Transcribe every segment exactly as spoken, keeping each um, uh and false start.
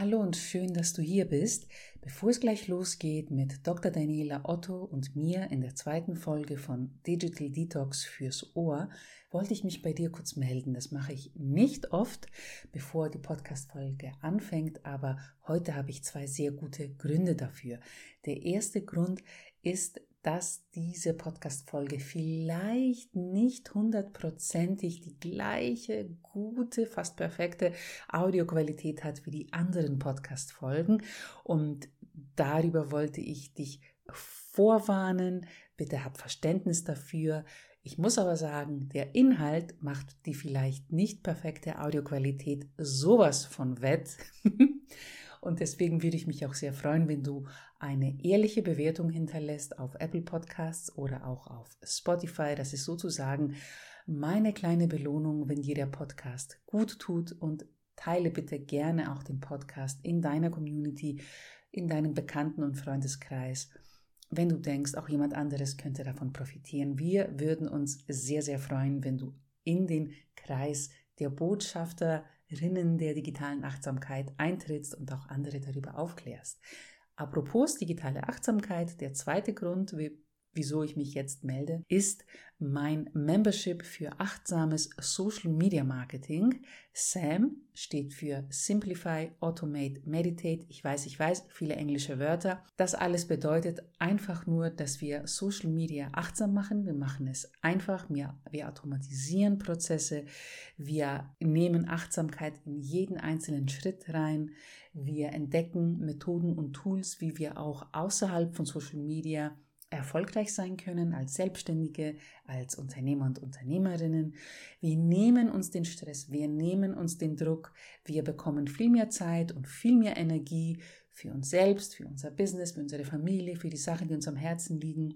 Hallo und schön, dass du hier bist. Bevor es gleich losgeht mit Doktor Daniela Otto und mir in der zweiten Folge von Digital Detox fürs Ohr, wollte ich mich bei dir kurz melden. Das mache ich nicht oft, bevor die Podcast-Folge anfängt, aber heute habe ich zwei sehr gute Gründe dafür. Der erste Grund ist, dass diese Podcast-Folge vielleicht nicht hundertprozentig die gleiche gute, fast perfekte Audioqualität hat wie die anderen Podcast-Folgen. Und darüber wollte ich dich vorwarnen. Bitte hab Verständnis dafür. Ich muss aber sagen, der Inhalt macht die vielleicht nicht perfekte Audioqualität sowas von wett. Und deswegen würde ich mich auch sehr freuen, wenn du eine ehrliche Bewertung hinterlässt auf Apple Podcasts oder auch auf Spotify. Das ist sozusagen meine kleine Belohnung, wenn dir der Podcast gut tut. Und teile bitte gerne auch den Podcast in deiner Community, in deinem Bekannten- und Freundeskreis, wenn du denkst, auch jemand anderes könnte davon profitieren. Wir würden uns sehr, sehr freuen, wenn du in den Kreis der Botschafter Rinnen der digitalen Achtsamkeit eintrittst und auch andere darüber aufklärst. Apropos digitale Achtsamkeit, der zweite Grund, wieso ich mich jetzt melde, ist mein Membership für achtsames Social Media Marketing. SAM steht für Simplify, Automate, Meditate. Ich weiß, ich weiß, viele englische Wörter. Das alles bedeutet einfach nur, dass wir Social Media achtsam machen. Wir machen es einfach. Wir, wir automatisieren Prozesse. Wir nehmen Achtsamkeit in jeden einzelnen Schritt rein. Wir entdecken Methoden und Tools, wie wir auch außerhalb von Social Media erfolgreich sein können als Selbstständige, als Unternehmer und Unternehmerinnen. Wir nehmen uns den Stress, wir nehmen uns den Druck, wir bekommen viel mehr Zeit und viel mehr Energie für uns selbst, für unser Business, für unsere Familie, für die Sachen, die uns am Herzen liegen.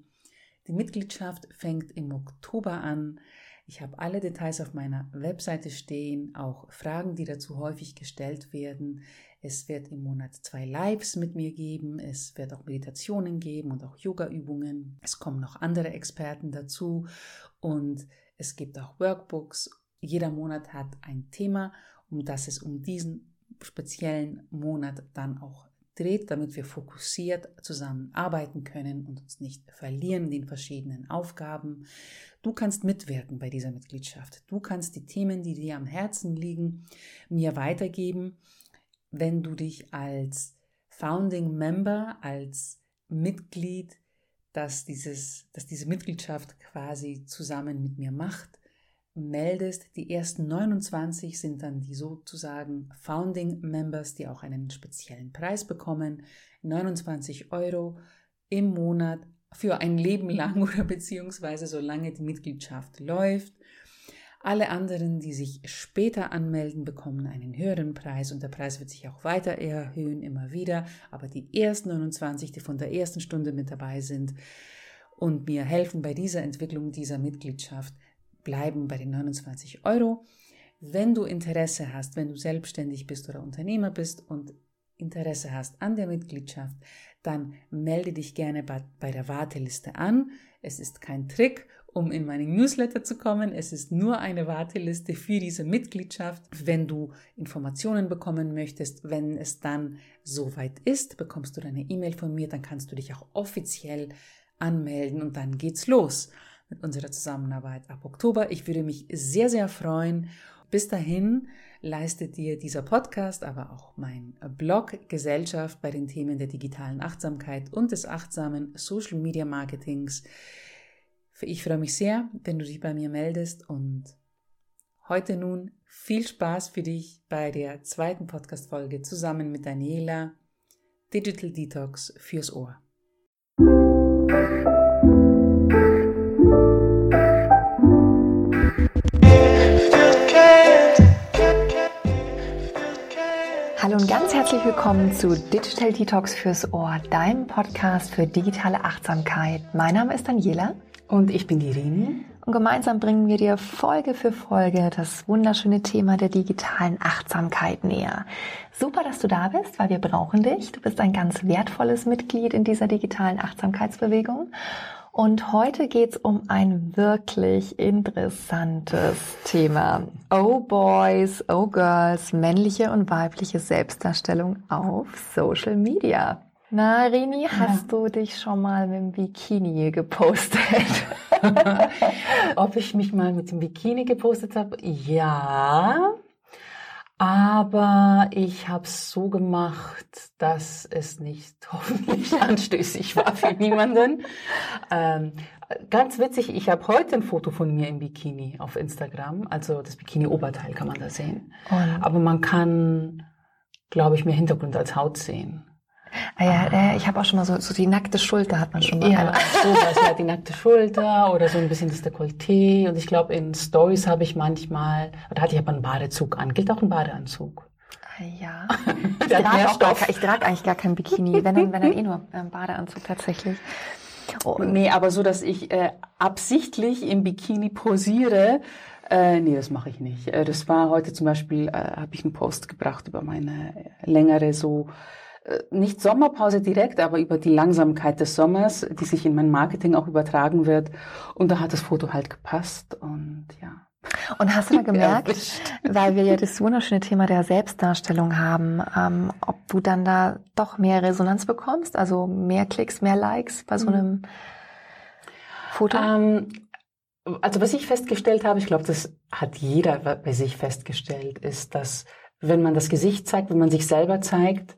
Die Mitgliedschaft fängt im Oktober an. Ich habe alle Details auf meiner Webseite stehen, auch Fragen, die dazu häufig gestellt werden. Es wird im Monat zwei Lives mit mir geben, es wird auch Meditationen geben und auch Yoga-Übungen. Es kommen noch andere Experten dazu und es gibt auch Workbooks. Jeder Monat hat ein Thema, um das es um diesen speziellen Monat dann auch dreht, damit wir fokussiert zusammenarbeiten können und uns nicht verlieren in den verschiedenen Aufgaben. Du kannst mitwirken bei dieser Mitgliedschaft. Du kannst die Themen, die dir am Herzen liegen, mir weitergeben. Wenn du dich als Founding Member, als Mitglied, das dieses, das diese Mitgliedschaft quasi zusammen mit mir macht, meldest. Die ersten neunundzwanzig sind dann die sozusagen Founding Members, die auch einen speziellen Preis bekommen. neunundzwanzig Euro im Monat für ein Leben lang oder beziehungsweise solange die Mitgliedschaft läuft. Alle anderen, die sich später anmelden, bekommen einen höheren Preis und der Preis wird sich auch weiter erhöhen, immer wieder. Aber die ersten neunundzwanzig, die von der ersten Stunde mit dabei sind und mir helfen bei dieser Entwicklung dieser Mitgliedschaft, bleiben bei den neunundzwanzig Euro. Wenn du Interesse hast, wenn du selbstständig bist oder Unternehmer bist und Interesse hast an der Mitgliedschaft, dann melde dich gerne bei der Warteliste an. Es ist kein Trick, um in meinen Newsletter zu kommen. Es ist nur eine Warteliste für diese Mitgliedschaft. Wenn du Informationen bekommen möchtest, wenn es dann soweit ist, bekommst du deine E-Mail von mir, dann kannst du dich auch offiziell anmelden und dann geht's los mit unserer Zusammenarbeit ab Oktober. Ich würde mich sehr, sehr freuen. Bis dahin leistet dir dieser Podcast, aber auch mein Blog Gesellschaft bei den Themen der digitalen Achtsamkeit und des achtsamen Social Media Marketings. Ich freue mich sehr, wenn du dich bei mir meldest und heute nun viel Spaß für dich bei der zweiten Podcast-Folge zusammen mit Daniela, Digital Detox fürs Ohr. Hallo und ganz herzlich willkommen zu Digital Detox fürs Ohr, deinem Podcast für digitale Achtsamkeit. Mein Name ist Daniela. Und ich bin die Rini. Und gemeinsam bringen wir dir Folge für Folge das wunderschöne Thema der digitalen Achtsamkeit näher. Super, dass du da bist, weil wir brauchen dich. Du bist ein ganz wertvolles Mitglied in dieser digitalen Achtsamkeitsbewegung. Und heute geht's um ein wirklich interessantes Thema. Oh Boys, oh Girls, männliche und weibliche Selbstdarstellung auf Social Media. Na, Rini, hast ja. du dich schon mal mit dem Bikini gepostet? Ob ich mich mal mit dem Bikini gepostet habe? Ja, aber ich habe es so gemacht, dass es nicht hoffentlich anstößig war für niemanden. Ähm, ganz witzig, ich habe heute ein Foto von mir im Bikini auf Instagram. Also das Bikini-Oberteil kann man da sehen. Und? Aber man kann, glaube ich, mehr Hintergrund als Haut sehen. Ah ja, ah. Ich habe auch schon mal so, so die nackte Schulter hat man schon mal. Ja, sowas, ja, die nackte Schulter oder so ein bisschen das Dekolleté. Und ich glaube, in Stories habe ich manchmal, da hatte ich aber einen Badezug an. Gilt auch ein Badeanzug? Ah ja. Ich trage, auch gar, ich trage eigentlich gar kein Bikini, wenn dann, wenn dann eh nur ein Badeanzug tatsächlich. Oh, nee, aber so, dass ich äh, absichtlich im Bikini posiere, Äh, nee, das mache ich nicht. Äh, das war heute zum Beispiel, äh, habe ich einen Post gebracht über meine längere so, nicht Sommerpause direkt, aber über die Langsamkeit des Sommers, die sich in mein Marketing auch übertragen wird. Und da hat das Foto halt gepasst und ja. Und hast du da gemerkt, ja, weil wir ja das wunderschöne Thema der Selbstdarstellung haben, ähm, ob du dann da doch mehr Resonanz bekommst, also mehr Klicks, mehr Likes bei so einem mhm. Foto? Ähm, also was ich festgestellt habe, ich glaube, das hat jeder bei sich festgestellt, ist, dass wenn man das Gesicht zeigt, wenn man sich selber zeigt,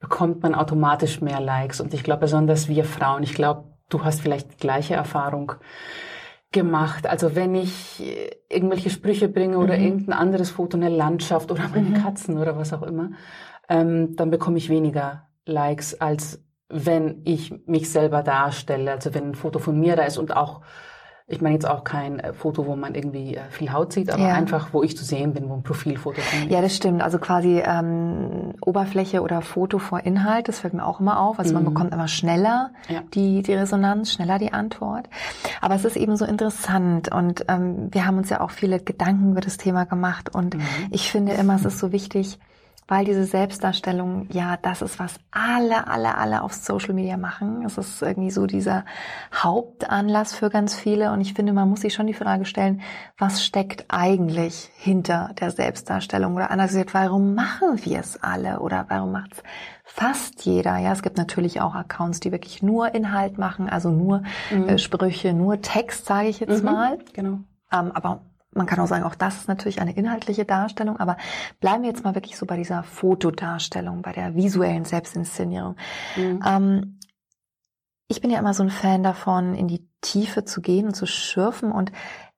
bekommt man automatisch mehr Likes. Und ich glaube, besonders wir Frauen, ich glaube, du hast vielleicht die gleiche Erfahrung gemacht. Also wenn ich irgendwelche Sprüche bringe oder mhm. irgendein anderes Foto, eine Landschaft oder meine mhm. Katzen oder was auch immer, ähm, dann bekomme ich weniger Likes, als wenn ich mich selber darstelle. Also wenn ein Foto von mir da ist und auch, ich meine jetzt auch kein Foto, wo man irgendwie viel Haut sieht, aber ja. einfach, wo ich zu sehen bin, wo ein Profilfoto von mir. Ja, das stimmt. Also quasi ähm, Oberfläche oder Foto vor Inhalt, das fällt mir auch immer auf. Also mhm. man bekommt immer schneller ja. die, die Resonanz, schneller die Antwort. Aber es ist eben so interessant und ähm, wir haben uns ja auch viele Gedanken über das Thema gemacht und mhm. ich finde immer, es ist so wichtig, weil diese Selbstdarstellung, ja, das ist, was alle, alle, alle auf Social Media machen. Es ist irgendwie so dieser Hauptanlass für ganz viele. Und ich finde, man muss sich schon die Frage stellen, was steckt eigentlich hinter der Selbstdarstellung? Oder anders gesagt, warum machen wir es alle? Oder warum macht's fast jeder? Ja, es gibt natürlich auch Accounts, die wirklich nur Inhalt machen, also nur mhm. äh, Sprüche, nur Text, sage ich jetzt mhm, mal. Genau. Ähm, aber man kann auch sagen, auch das ist natürlich eine inhaltliche Darstellung, aber bleiben wir jetzt mal wirklich so bei dieser Fotodarstellung, bei der visuellen Selbstinszenierung. Mhm. Ähm, ich bin ja immer so ein Fan davon, in die Tiefe zu gehen und zu schürfen und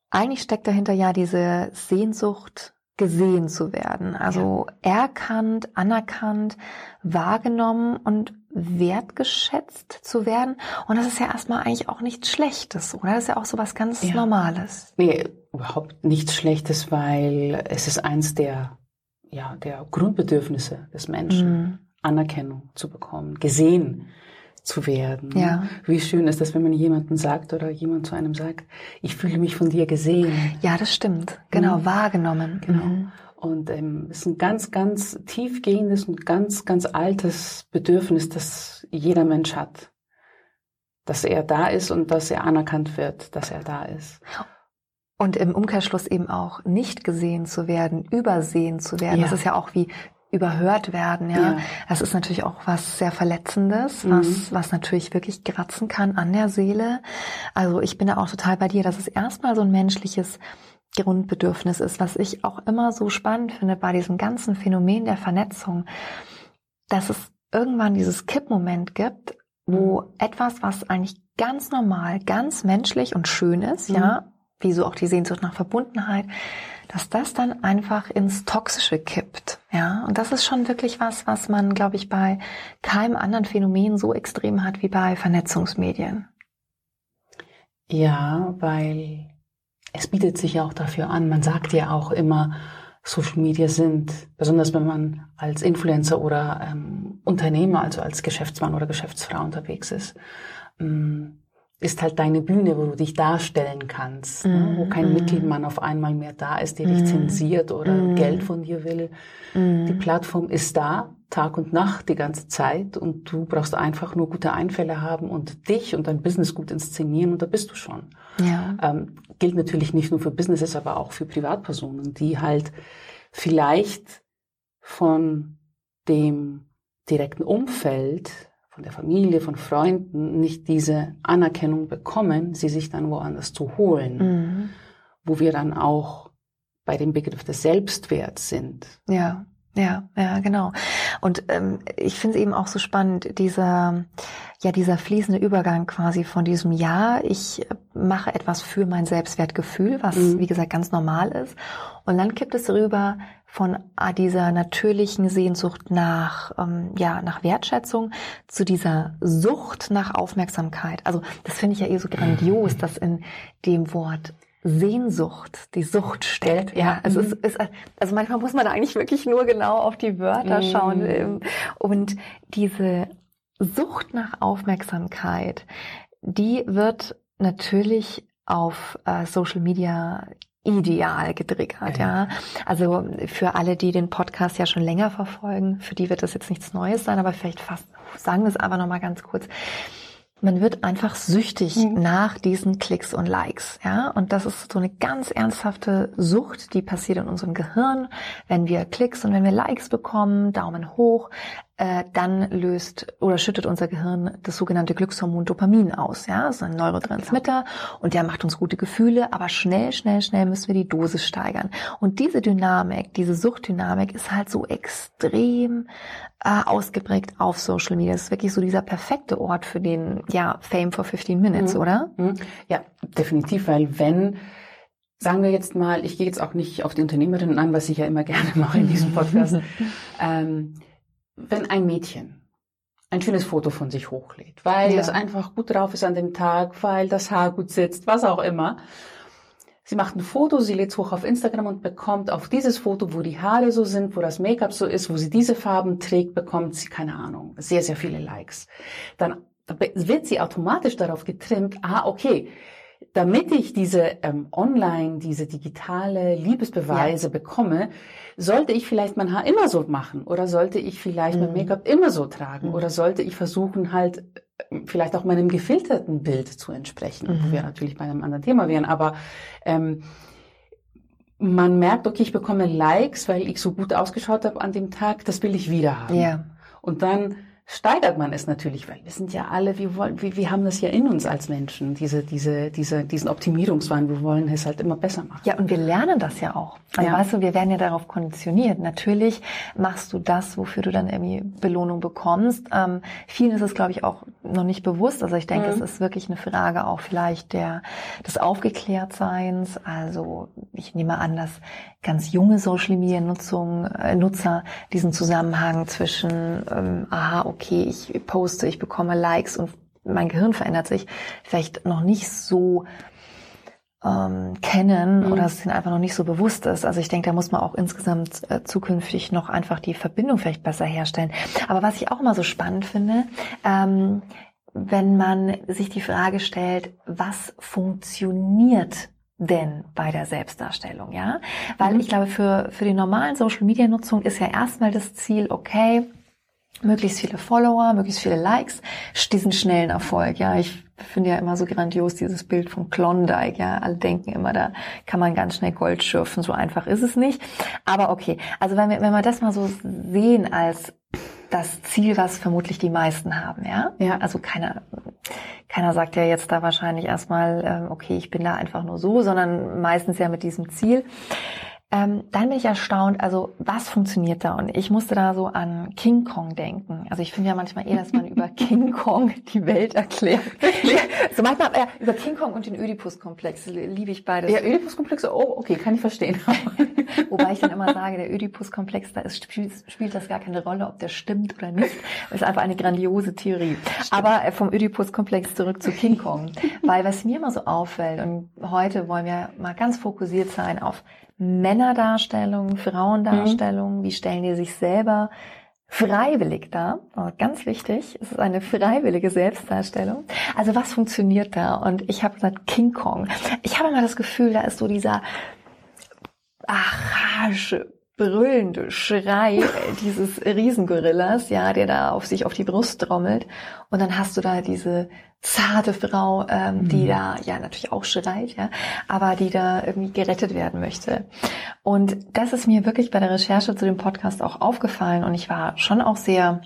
eigentlich steckt dahinter ja diese Sehnsucht, gesehen zu werden. Also ja. erkannt, anerkannt, wahrgenommen und wertgeschätzt zu werden. Und das ist ja erstmal eigentlich auch nichts Schlechtes, oder? Das ist ja auch so was ganz ja. Normales. Nee, überhaupt nichts Schlechtes, weil es ist eins der, ja, der Grundbedürfnisse des Menschen, mhm. Anerkennung zu bekommen, gesehen zu werden. Ja. Wie schön ist das, wenn man jemanden sagt oder jemand zu einem sagt, ich fühle mich von dir gesehen. Ja, das stimmt. Genau, mhm. wahrgenommen. Genau. Mhm. Und ähm, es ist ein ganz, ganz tiefgehendes und ganz, ganz altes Bedürfnis, das jeder Mensch hat. Dass er da ist und dass er anerkannt wird, dass er da ist. Und im Umkehrschluss eben auch nicht gesehen zu werden, übersehen zu werden. Ja. Das ist ja auch wie überhört werden, ja. ja. Das ist natürlich auch was sehr Verletzendes, mhm. was, was natürlich wirklich kratzen kann an der Seele. Also ich bin da auch total bei dir, dass es erstmal so ein menschliches Grundbedürfnis ist, was ich auch immer so spannend finde bei diesem ganzen Phänomen der Vernetzung, dass es irgendwann dieses Kippmoment gibt, wo mhm. etwas, was eigentlich ganz normal, ganz menschlich und schön ist, mhm. ja, wie so auch die Sehnsucht nach Verbundenheit, dass das dann einfach ins Toxische kippt. Ja, und das ist schon wirklich was, was man, glaube ich, bei keinem anderen Phänomen so extrem hat wie bei Vernetzungsmedien. Ja, weil es bietet sich ja auch dafür an. Man sagt ja auch immer, Social Media sind, besonders wenn man als Influencer oder ähm, Unternehmer, also als Geschäftsmann oder Geschäftsfrau unterwegs ist, ähm, ist halt deine Bühne, wo du dich darstellen kannst, mm, ne? Wo kein mm. Mittelmann auf einmal mehr da ist, der mm. dich zensiert oder mm. Geld von dir will. Mm. Die Plattform ist da Tag und Nacht die ganze Zeit und du brauchst einfach nur gute Einfälle haben und dich und dein Business gut inszenieren und da bist du schon. Ja. Ähm, gilt natürlich nicht nur für Businesses, aber auch für Privatpersonen, die halt vielleicht von dem direkten Umfeld, von der Familie, von Freunden nicht diese Anerkennung bekommen, sie sich dann woanders zu holen, mhm. wo wir dann auch bei dem Begriff des Selbstwerts sind. Ja. Ja, ja, genau. Und ähm, ich finde es eben auch so spannend, dieser, ja, dieser fließende Übergang quasi von diesem Jahr, ich mache etwas für mein Selbstwertgefühl, was, mhm. wie gesagt, ganz normal ist. Und dann kippt es rüber von dieser natürlichen Sehnsucht nach, ähm, ja, nach Wertschätzung zu dieser Sucht nach Aufmerksamkeit. Also das finde ich ja eh so grandios, dass in dem Wort Sehnsucht, die Sucht stellt. Ja, also, mhm. es ist, also manchmal muss man da eigentlich wirklich nur genau auf die Wörter mhm. schauen. Und diese Sucht nach Aufmerksamkeit, die wird natürlich auf Social Media ideal getriggert, ja. Also für alle, die den Podcast ja schon länger verfolgen, für die wird das jetzt nichts Neues sein, aber vielleicht fast, sagen wir es aber nochmal ganz kurz. Man wird einfach süchtig mhm. nach diesen Klicks und Likes, ja. Und das ist so eine ganz ernsthafte Sucht, die passiert in unserem Gehirn. Wenn wir Klicks und wenn wir Likes bekommen, Daumen hoch, äh, dann löst oder schüttet unser Gehirn das sogenannte Glückshormon Dopamin aus, ja. So ein Neurotransmitter. Genau. Und der macht uns gute Gefühle, aber schnell, schnell, schnell müssen wir die Dosis steigern. Und diese Dynamik, diese Suchtdynamik ist halt so extrem äh, ausgeprägt auf Social Media. Das ist wirklich so dieser perfekte Ort für den, ja, Fame for fifteen minutes, mhm. oder? Ja, definitiv, weil wenn, sagen wir jetzt mal, ich gehe jetzt auch nicht auf die Unternehmerinnen an, was ich ja immer gerne mache in diesem Podcast, ähm, wenn ein Mädchen ein schönes Foto von sich hochlädt, weil ja. das einfach gut drauf ist an dem Tag, weil das Haar gut sitzt, was auch immer. Sie macht ein Foto, sie lädt es hoch auf Instagram und bekommt auf dieses Foto, wo die Haare so sind, wo das Make-up so ist, wo sie diese Farben trägt, bekommt sie, keine Ahnung, sehr, sehr viele Likes. Dann wird sie automatisch darauf getrimmt, ah, okay, damit ich diese ähm, online, diese digitale Liebesbeweise ja. bekomme, sollte ich vielleicht mein Haar immer so machen oder sollte ich vielleicht mhm. mein Make-up immer so tragen mhm. oder sollte ich versuchen halt vielleicht auch meinem gefilterten Bild zu entsprechen, mhm. wo wir natürlich bei einem anderen Thema wären, aber ähm, man merkt, okay, ich bekomme Likes, weil ich so gut ausgeschaut habe an dem Tag, das will ich wieder haben. Ja. Und dann steigert man es natürlich, weil wir sind ja alle, wir wollen, wir, wir haben das ja in uns als Menschen, diese, diese, diese, diesen Optimierungswahn, wir wollen es halt immer besser machen. Ja, und wir lernen das ja auch. Also, ja. weißt du, wir werden ja darauf konditioniert. Natürlich machst du das, wofür du dann irgendwie Belohnung bekommst. Ähm, vielen ist es, glaube ich, auch noch nicht bewusst. Also ich denke, mhm. es ist wirklich eine Frage auch vielleicht der, des Aufgeklärtseins. Also ich nehme an, dass ganz junge Social-Media-Nutzung, äh, Nutzer diesen Zusammenhang zwischen, ähm, aha, okay, ich poste, ich bekomme Likes und mein Gehirn verändert sich, vielleicht noch nicht so ähm, kennen mhm. oder es ihnen einfach noch nicht so bewusst ist. Also ich denke, da muss man auch insgesamt äh, zukünftig noch einfach die Verbindung vielleicht besser herstellen. Aber was ich auch mal so spannend finde, ähm, wenn man sich die Frage stellt, was funktioniert denn bei der Selbstdarstellung, ja? Weil mhm. ich glaube, für für die normalen Social-Media-Nutzung ist ja erstmal das Ziel, okay, möglichst viele Follower, möglichst viele Likes, diesen schnellen Erfolg, ja? Ich finde ja immer so grandios dieses Bild von Klondike, ja? Alle denken immer, da kann man ganz schnell Gold schürfen, so einfach ist es nicht. Aber okay, also wenn wir, wenn wir das mal so sehen als das Ziel, was vermutlich die meisten haben, ja? Ja. Also keiner, keiner sagt ja jetzt da wahrscheinlich erstmal, okay, ich bin da einfach nur so, sondern meistens ja mit diesem Ziel. Ähm, dann bin ich erstaunt, also was funktioniert da? Und ich musste da so an King Kong denken. Also ich finde ja manchmal eher, dass man über King Kong die Welt erklärt. So manchmal äh, über King Kong und den Ödipus-Komplex liebe ich beides. Ja, Ödipus-Komplex, oh, okay, kann ich verstehen. Wobei ich dann immer sage, der Ödipus-Komplex, da ist, spielt, spielt das gar keine Rolle, ob der stimmt oder nicht. Das ist einfach eine grandiose Theorie. Stimmt. Aber äh, vom Ödipus-Komplex zurück zu King Kong. Weil was mir immer so auffällt, und heute wollen wir mal ganz fokussiert sein auf Männerdarstellung, Frauendarstellung, mhm. wie stellen die sich selber freiwillig dar? Oh, ganz wichtig, es ist eine freiwillige Selbstdarstellung. Also was funktioniert da? Und ich habe gesagt, King Kong. Ich habe immer das Gefühl, da ist so dieser archaische brüllende Schrei dieses Riesengorillas, ja, der da auf sich auf die Brust trommelt. Und dann hast du da diese zarte Frau, ähm, mhm. die da, ja, natürlich auch schreit, ja, aber die da irgendwie gerettet werden möchte. Und das ist mir wirklich bei der Recherche zu dem Podcast auch aufgefallen. Und ich war schon auch sehr,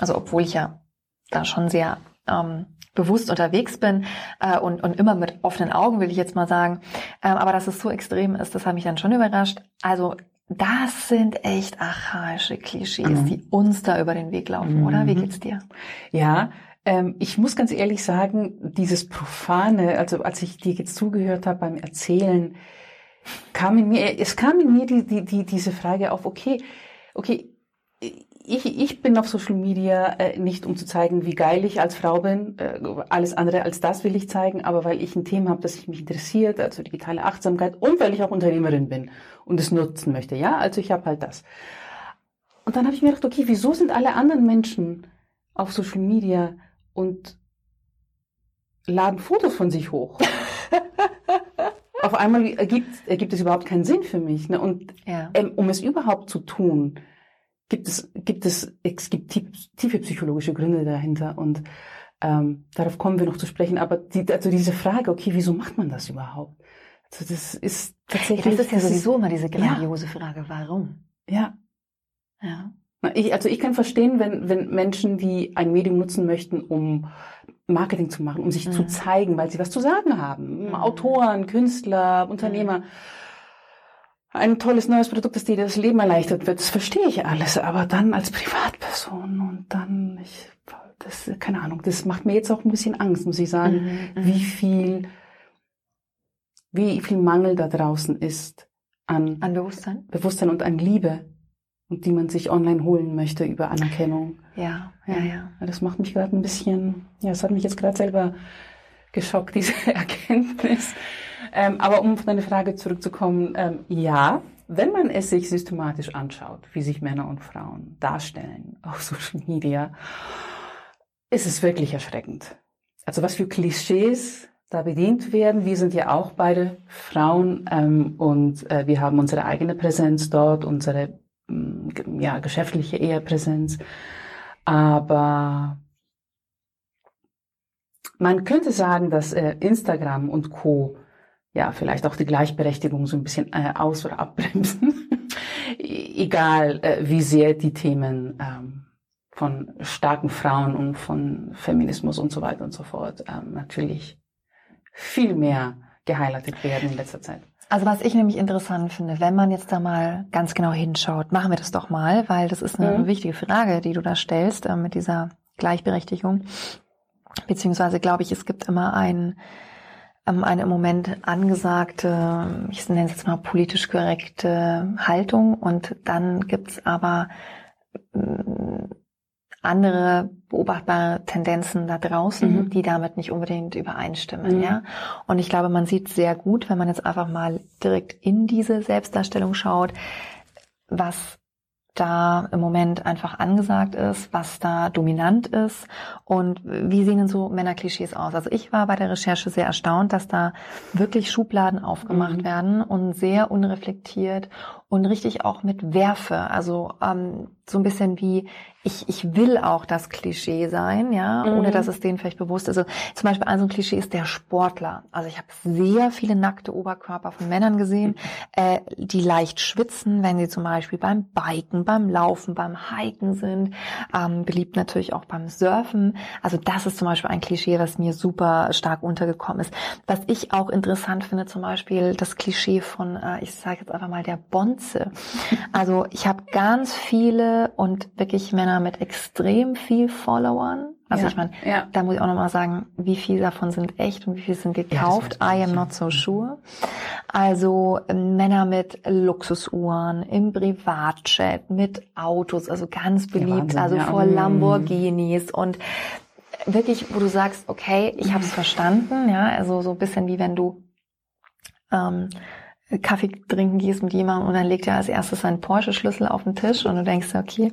also obwohl ich ja da schon sehr ähm, bewusst unterwegs bin äh, und, und immer mit offenen Augen, will ich jetzt mal sagen. Ähm, aber dass es so extrem ist, das hat mich dann schon überrascht. Also das sind echt archaische Klischees, mhm. die uns da über den Weg laufen, mhm. oder? Wie geht's dir? Ja, ähm, ich muss ganz ehrlich sagen, dieses Profane, also als ich dir jetzt zugehört habe beim Erzählen, kam in mir, es kam in mir die, die, die, diese Frage auf, okay, okay, Ich, ich bin auf Social Media äh, nicht, um zu zeigen, wie geil ich als Frau bin. Äh, alles andere als das will ich zeigen, aber weil ich ein Thema habe, das ich mich interessiert, also digitale Achtsamkeit, und weil ich auch Unternehmerin bin und es nutzen möchte. Ja, also ich habe halt das. Und dann habe ich mir gedacht, okay, wieso sind alle anderen Menschen auf Social Media und laden Fotos von sich hoch? Auf einmal ergibt, ergibt es überhaupt keinen Sinn für mich. Ne? Und ja. ähm, um es überhaupt zu tun, gibt es, gibt es, es gibt tiefe psychologische Gründe dahinter, und ähm, darauf kommen wir noch zu sprechen. Aber die, also diese Frage, okay, wieso macht man das überhaupt? Also das ist tatsächlich. Ja, das ist ja sowieso immer diese grandiose ja. Frage, warum? Ja. Ja. Ich, also ich kann verstehen, wenn, wenn Menschen, die ein Medium nutzen möchten, um Marketing zu machen, um sich mhm. zu zeigen, weil sie was zu sagen haben. Mhm. Autoren, Künstler, Unternehmer. Mhm. Ein tolles neues Produkt, das dir das Leben erleichtert wird, das verstehe ich alles, aber dann als Privatperson und dann, ich, das, keine Ahnung, das macht mir jetzt auch ein bisschen Angst, muss ich sagen, mhm, wie viel, wie viel Mangel da draußen ist an, an Bewusstsein. Bewusstsein und an Liebe, und die man sich online holen möchte über Anerkennung. Ja, ja, ja. ja. Das macht mich gerade ein bisschen, ja, das hat mich jetzt gerade selber geschockt, diese Erkenntnis. Ähm, aber um auf deine Frage zurückzukommen, ähm, ja, wenn man es sich systematisch anschaut, wie sich Männer und Frauen darstellen auf Social Media, ist es wirklich erschreckend. Also was für Klischees da bedient werden. Wir sind ja auch beide Frauen, ähm, und äh, wir haben unsere eigene Präsenz dort, unsere ähm, ja, geschäftliche Ehepräsenz. Aber man könnte sagen, dass äh, Instagram und Co., ja, vielleicht auch die Gleichberechtigung so ein bisschen äh, aus- oder abbremsen. E- egal, äh, wie sehr die Themen ähm, von starken Frauen und von Feminismus und so weiter und so fort ähm, natürlich viel mehr gehighlightet werden in letzter Zeit. Also was ich nämlich interessant finde, wenn man jetzt da mal ganz genau hinschaut, machen wir das doch mal, weil das ist eine mhm. wichtige Frage, die du da stellst äh, mit dieser Gleichberechtigung. Beziehungsweise glaube ich, es gibt immer einen eine im Moment angesagte, ich nenne es jetzt mal politisch korrekte Haltung, und dann gibt's aber andere beobachtbare Tendenzen da draußen, mhm. die damit nicht unbedingt übereinstimmen. Mhm. Ja? Und ich glaube, man sieht sehr gut, wenn man jetzt einfach mal direkt in diese Selbstdarstellung schaut, was da im Moment einfach angesagt ist, was da dominant ist, und wie sehen denn so Männerklischees aus? Also ich war bei der Recherche sehr erstaunt, dass da wirklich Schubladen aufgemacht mhm. werden und sehr unreflektiert und richtig auch mit Werfe, also ähm, so ein bisschen wie, ich ich will auch das Klischee sein, ja, mhm. ohne dass es denen vielleicht bewusst ist. Also zum Beispiel ein so ein Klischee ist der Sportler. Also ich habe sehr viele nackte Oberkörper von Männern gesehen, äh, die leicht schwitzen, wenn sie zum Beispiel beim Biken, beim Laufen, beim Hiken sind. Ähm, beliebt natürlich auch beim Surfen. Also das ist zum Beispiel ein Klischee, was mir super stark untergekommen ist. Was ich auch interessant finde, zum Beispiel das Klischee von, äh, ich sage jetzt einfach mal, der Bonze. Also ich habe ganz viele und wirklich Männer mit extrem viel Followern. Also ja, ich meine, ja. da muss ich auch nochmal sagen, wie viel davon sind echt und wie viel sind gekauft. Ja, I am not so sure. Also Männer mit Luxusuhren, im Privatjet, mit Autos, also ganz beliebt, ja, Wahnsinn, also ja. vor Lamborghinis und wirklich, wo du sagst, okay, ich habe es verstanden, ja, also so ein bisschen wie wenn du ähm, Kaffee trinken gehst mit jemandem und dann legt er als erstes seinen Porsche-Schlüssel auf den Tisch und du denkst, okay,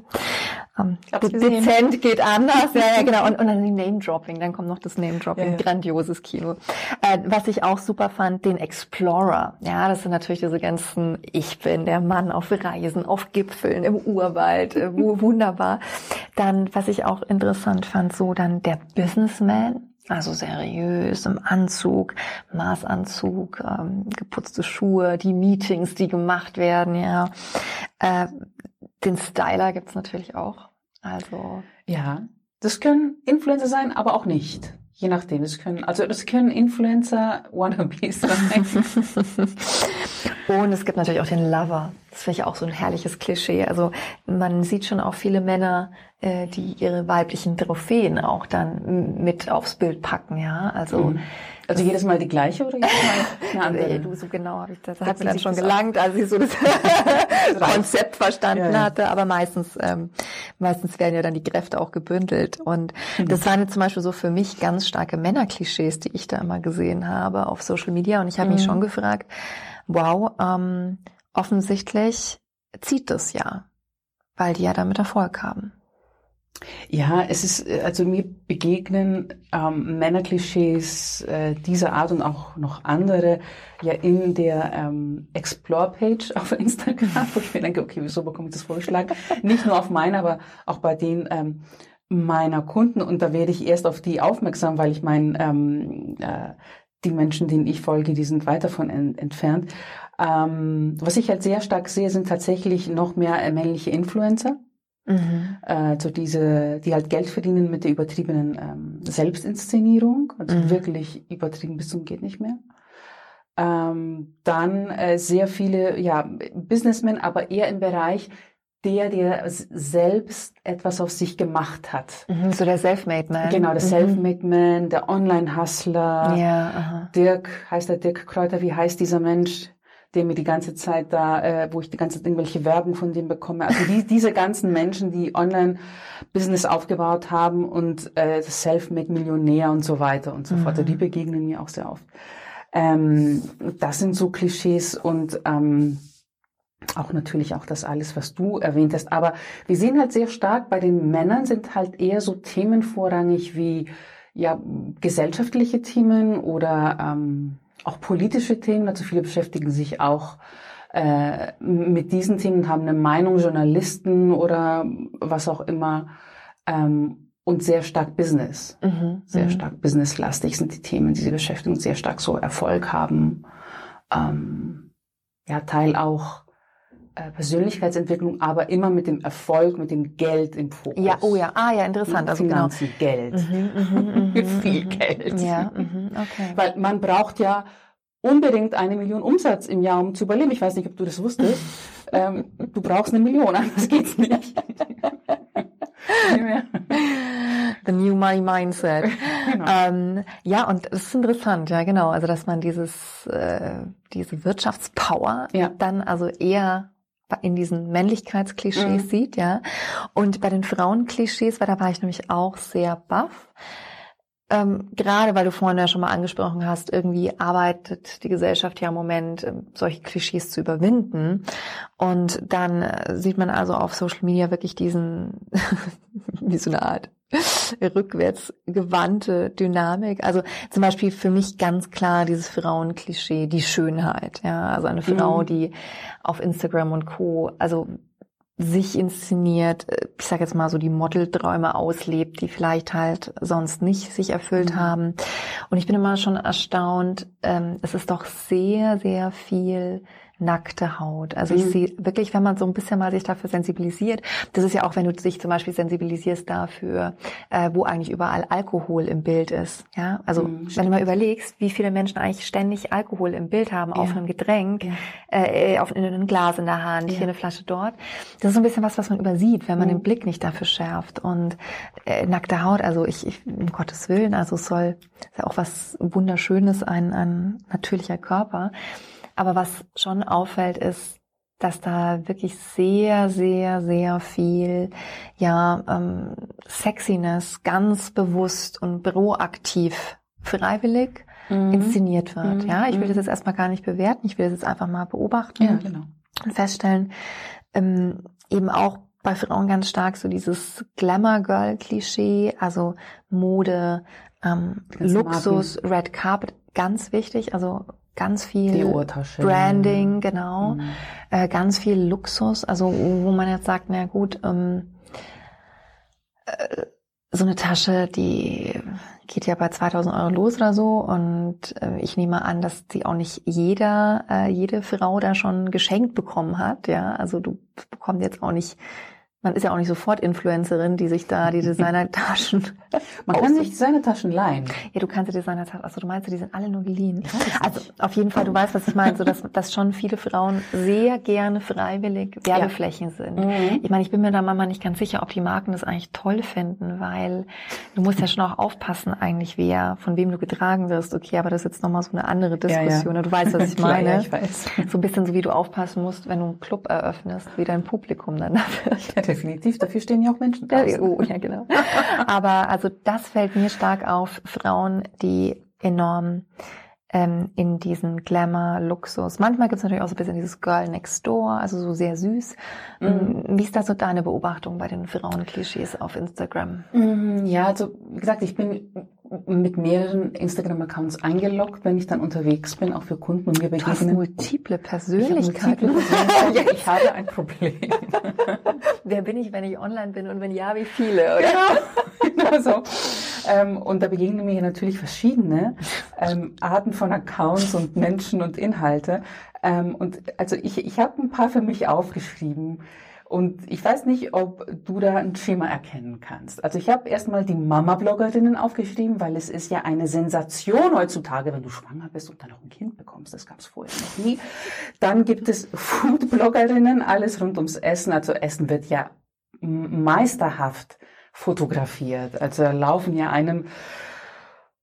ähm, glaub, Dozent geht anders. ja, ja, genau. Und, und dann Name-Dropping, dann kommt noch das Name-Dropping, ja. Grandioses Kino. Äh, was ich auch super fand, den Explorer. Ja, das sind natürlich diese ganzen, ich bin der Mann auf Reisen, auf Gipfeln, im Urwald, äh, wunderbar. Dann, was ich auch interessant fand, so dann der Businessman. Also seriös, im Anzug, Maßanzug, ähm, geputzte Schuhe, die Meetings, die gemacht werden, ja. Äh, den Styler gibt's natürlich auch. Also ja, das können Influencer sein, aber auch nicht. Je nachdem, das können, also das können Influencer-Wannabes sein. Und es gibt natürlich auch den Lover. Das finde ich auch so ein herrliches Klischee. Also man sieht schon auch viele Männer, äh, die ihre weiblichen Trophäen auch dann mit aufs Bild packen, ja. Also mhm. Also jedes Mal die gleiche oder jedes Mal eine andere? Ja, du, so genau habe ich das, das hat mir dann schon gelangt, als ich so das Konzept verstanden ja, ja. hatte. Aber meistens ähm, meistens werden ja dann die Kräfte auch gebündelt. Und mhm. das waren jetzt zum Beispiel so für mich ganz starke Männerklischees, die ich da immer gesehen habe auf Social Media. Und ich habe mhm. mich schon gefragt, wow, ähm, offensichtlich zieht das ja, weil die ja damit Erfolg haben. Ja, es ist, also mir begegnen ähm, Männerklischees äh, dieser Art und auch noch andere ja in der ähm, Explore-Page auf Instagram, wo ich mir denke, okay, wieso bekomme ich das vorgeschlagen? Nicht nur auf meine, aber auch bei den ähm, meiner Kunden. Und da werde ich erst auf die aufmerksam, weil ich meine, ähm, äh, die Menschen, denen ich folge, die sind weit davon ent- entfernt. Ähm, was ich halt sehr stark sehe, sind tatsächlich noch mehr äh, männliche Influencer. Mhm. Äh, so diese, die halt Geld verdienen mit der übertriebenen ähm, Selbstinszenierung, also mhm. wirklich übertrieben bis zum geht nicht mehr. Ähm, dann äh, sehr viele, ja, Businessmen, aber eher im Bereich der, der selbst etwas auf sich gemacht hat. Mhm, so der Selfmade-Man. Genau, der mhm. Selfmade-Man, der Online-Hustler. Ja, aha. Dirk, heißt der Dirk Kreuter, wie heißt dieser Mensch? Der mir die ganze Zeit da, äh, wo ich die ganze Zeit irgendwelche Werbung von dem bekomme. Also die, diese ganzen Menschen, die Online-Business aufgebaut haben und äh, Selfmade-Millionär und so weiter und so mhm. fort, die begegnen mir auch sehr oft. Ähm, das sind so Klischees und ähm, auch natürlich auch das alles, was du erwähnt hast. Aber wir sehen halt sehr stark, bei den Männern sind halt eher so Themen vorrangig wie ja gesellschaftliche Themen oder ähm, auch politische Themen, also viele beschäftigen sich auch äh, mit diesen Themen, haben eine Meinung, Journalisten oder was auch immer, ähm, und sehr stark Business, mhm. sehr mhm. stark businesslastig sind die Themen, die sie beschäftigen, sehr stark so Erfolg haben, ähm, ja, Teil auch Persönlichkeitsentwicklung, aber immer mit dem Erfolg, mit dem Geld im Fokus. Ja, oh ja, ah ja, interessant. Also genau. Geld. Mhm, mh, mh, viel mh, Geld. Ja, mh, okay. Weil man braucht ja unbedingt eine Million Umsatz im Jahr, um zu überleben. Ich weiß nicht, ob du das wusstest. ähm, du brauchst eine Million, anders geht's nicht. The New Money Mindset. Genau. Ähm, ja, und das ist interessant, ja genau. Also, dass man dieses, äh, diese Wirtschaftspower ja. dann also eher in diesen Männlichkeitsklischees mhm. sieht, ja. Und bei den Frauenklischees, weil da war ich nämlich auch sehr baff. Ähm, gerade weil du vorhin ja schon mal angesprochen hast, irgendwie arbeitet die Gesellschaft ja im Moment, solche Klischees zu überwinden. Und dann sieht man also auf Social Media wirklich diesen, wie so eine Art rückwärts gewandte Dynamik. Also zum Beispiel für mich ganz klar dieses Frauenklischee, die Schönheit. Ja, also eine Frau, mhm. die auf Instagram und Co., also sich inszeniert, ich sag jetzt mal so die Modelträume auslebt, die vielleicht halt sonst nicht sich erfüllt mhm. haben. Und ich bin immer schon erstaunt, ähm, es ist doch sehr, sehr viel nackte Haut. Also mhm. ich sehe wirklich, wenn man so ein bisschen mal sich dafür sensibilisiert, das ist ja auch, wenn du dich zum Beispiel sensibilisierst dafür, äh, wo eigentlich überall Alkohol im Bild ist. Ja, also mhm, wenn du mal überlegst, wie viele Menschen eigentlich ständig Alkohol im Bild haben, ja. auf einem Getränk, ja. äh, auf einem Glas in der Hand, ja. hier eine Flasche dort. Das ist so ein bisschen was, was man übersieht, wenn man mhm. den Blick nicht dafür schärft. Und äh, nackte Haut, also ich, ich um Gottes Willen, also es soll ist ja auch was Wunderschönes, ein, ein natürlicher Körper. Aber was schon auffällt, ist, dass da wirklich sehr, sehr, sehr viel ja ähm, Sexiness ganz bewusst und proaktiv, freiwillig mhm. inszeniert wird. Mhm. Ja, ich will das jetzt erstmal gar nicht bewerten, ich will das jetzt einfach mal beobachten, ja, genau. und feststellen, ähm, eben auch bei Frauen ganz stark so dieses Glamour-Girl-Klischee, also Mode, ähm, Luxus, Marken. Red Carpet, ganz wichtig, also ganz viel Branding, genau, mhm. äh, ganz viel Luxus, also wo man jetzt sagt, na gut, ähm, äh, so eine Tasche, die geht ja bei zweitausend Euro los oder so, und äh, ich nehme an, dass die auch nicht jeder, äh, jede Frau da schon geschenkt bekommen hat, ja, also du bekommst jetzt auch nicht, man ist ja auch nicht sofort Influencerin, die sich da die Designertaschen... Man kann sich Designertaschen leihen. Ja, du kannst die Designertaschen... Achso, du meinst, die sind alle nur geliehen. Also auf jeden Fall, du weißt, was ich meine, so dass, dass schon viele Frauen sehr gerne freiwillig Werbeflächen ja. sind. Mhm. Ich meine, ich bin mir da manchmal nicht ganz sicher, ob die Marken das eigentlich toll finden, weil du musst ja schon auch aufpassen eigentlich, wer, von wem du getragen wirst. Okay, aber das ist jetzt nochmal so eine andere Diskussion. Ja, ja. Du weißt, was ich meine. Ja, ich weiß. So ein bisschen so, wie du aufpassen musst, wenn du einen Club eröffnest, wie dein Publikum dann wird. Definitiv, dafür stehen ja auch Menschen da. Oh, ja, genau. Aber also das fällt mir stark auf, Frauen, die enorm ähm, in diesen Glamour, Luxus, manchmal gibt es natürlich auch so ein bisschen dieses Girl Next Door, also so sehr süß. Mhm. Wie ist da so deine Beobachtung bei den Frauenklischees auf Instagram? Mhm, ja, also wie gesagt, ich bin mit mehreren Instagram-Accounts eingeloggt, wenn ich dann unterwegs bin, auch für Kunden und mir begegnen. Du hast multiple Persönlichkeiten. Ich habe ein Problem. Wer bin ich, wenn ich online bin, und wenn ja, wie viele? Oder? Genau. Genau so. Ähm, und da begegnen mir natürlich verschiedene ähm, Arten von Accounts und Menschen und Inhalte. Ähm, und also ich, ich habe ein paar für mich aufgeschrieben. Und ich weiß nicht, ob du da ein Schema erkennen kannst. Also ich habe erstmal die Mama-Bloggerinnen aufgeschrieben, weil es ist ja eine Sensation heutzutage, wenn du schwanger bist und dann noch ein Kind bekommst. Das gab es vorher noch nie. Dann gibt es Food-Bloggerinnen, alles rund ums Essen. Also Essen wird ja meisterhaft fotografiert. Also laufen ja einem...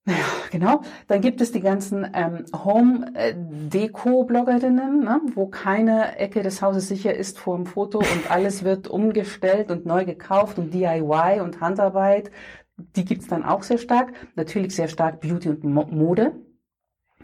Naja, genau. Dann gibt es die ganzen ähm, Home-Deko-Bloggerinnen, ne, wo keine Ecke des Hauses sicher ist vor dem Foto und alles wird umgestellt und neu gekauft und D I Y und Handarbeit. Die gibt's dann auch sehr stark. Natürlich sehr stark Beauty und Mo- Mode.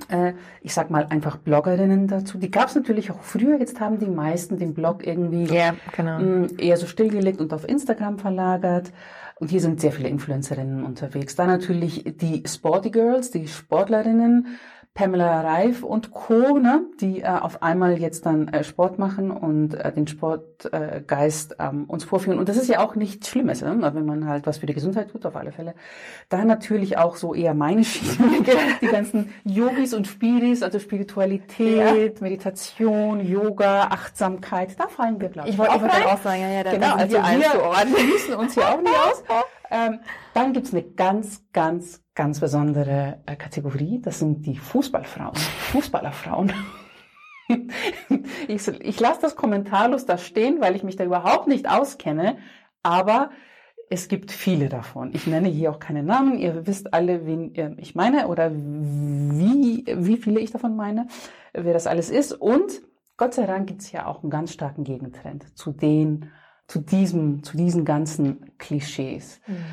Äh, ich sag mal einfach Bloggerinnen dazu. Die gab's natürlich auch früher. Jetzt haben die meisten den Blog irgendwie yeah, genau. mh, eher so stillgelegt und auf Instagram verlagert. Und hier sind sehr viele Influencerinnen unterwegs. Dann natürlich die Sporty Girls, die Sportlerinnen, Pamela Reif und Co., ne, die äh, auf einmal jetzt dann äh, Sport machen und äh, den Sportgeist äh, ähm, uns vorführen. Und das ist ja auch nichts Schlimmes, ne? Wenn man halt was für die Gesundheit tut, auf alle Fälle. Dann natürlich auch so eher meine Schiene, die ganzen Yogis und Spiris, also Spiritualität, ja. Meditation, Yoga, Achtsamkeit, da fallen wir, glaube ich. Ich wollte auch sagen, ja, ja, da genau, also wir einzuordnen. Wir müssen uns hier auch nicht aus. Ähm, dann gibt's eine ganz, ganz, ganz besondere äh, Kategorie. Das sind die Fußballfrauen, Fußballerfrauen. ich ich lasse das kommentarlos da stehen, weil ich mich da überhaupt nicht auskenne. Aber es gibt viele davon. Ich nenne hier auch keine Namen. Ihr wisst alle, wen äh, ich meine oder wie, wie viele ich davon meine, wer das alles ist. Und Gott sei Dank gibt's ja auch einen ganz starken Gegentrend zu den zu diesem, zu diesen ganzen Klischees. Mhm.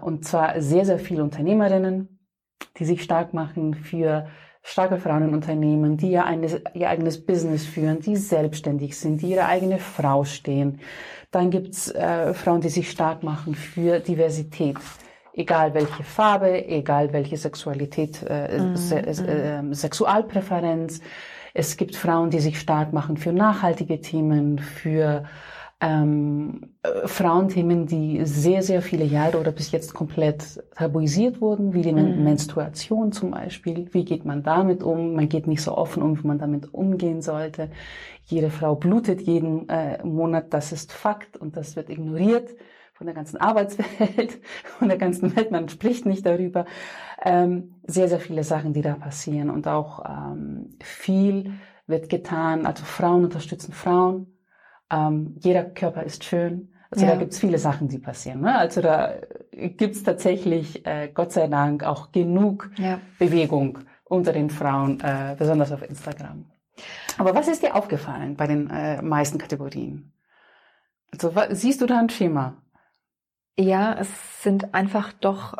Und zwar sehr, sehr viele Unternehmerinnen, die sich stark machen für starke Frauen in Unternehmen, die ihr eigenes, ihr eigenes Business führen, die selbstständig sind, die ihre eigene Frau stehen. Dann gibt's äh, Frauen, die sich stark machen für Diversität. Egal welche Farbe, egal welche Sexualität, äh, mhm. se- äh, Sexualpräferenz. Es gibt Frauen, die sich stark machen für nachhaltige Themen, für Ähm, äh, Frauenthemen, die sehr, sehr viele Jahre oder bis jetzt komplett tabuisiert wurden, wie die Men- Menstruation zum Beispiel. Wie geht man damit um? Man geht nicht so offen um, wie man damit umgehen sollte. Jede Frau blutet jeden äh, Monat, das ist Fakt und das wird ignoriert von der ganzen Arbeitswelt, von der ganzen Welt, man spricht nicht darüber. Ähm, sehr, sehr viele Sachen, die da passieren, und auch ähm, viel wird getan, also Frauen unterstützen Frauen. Ähm, jeder Körper ist schön. Also ja. Da gibt's viele Sachen, die passieren. Ne? Also da gibt's tatsächlich, äh, Gott sei Dank, auch genug ja. Bewegung unter den Frauen, äh, besonders auf Instagram. Aber was ist dir aufgefallen bei den äh, meisten Kategorien? Also was, siehst du da ein Schema? Ja, es sind einfach doch,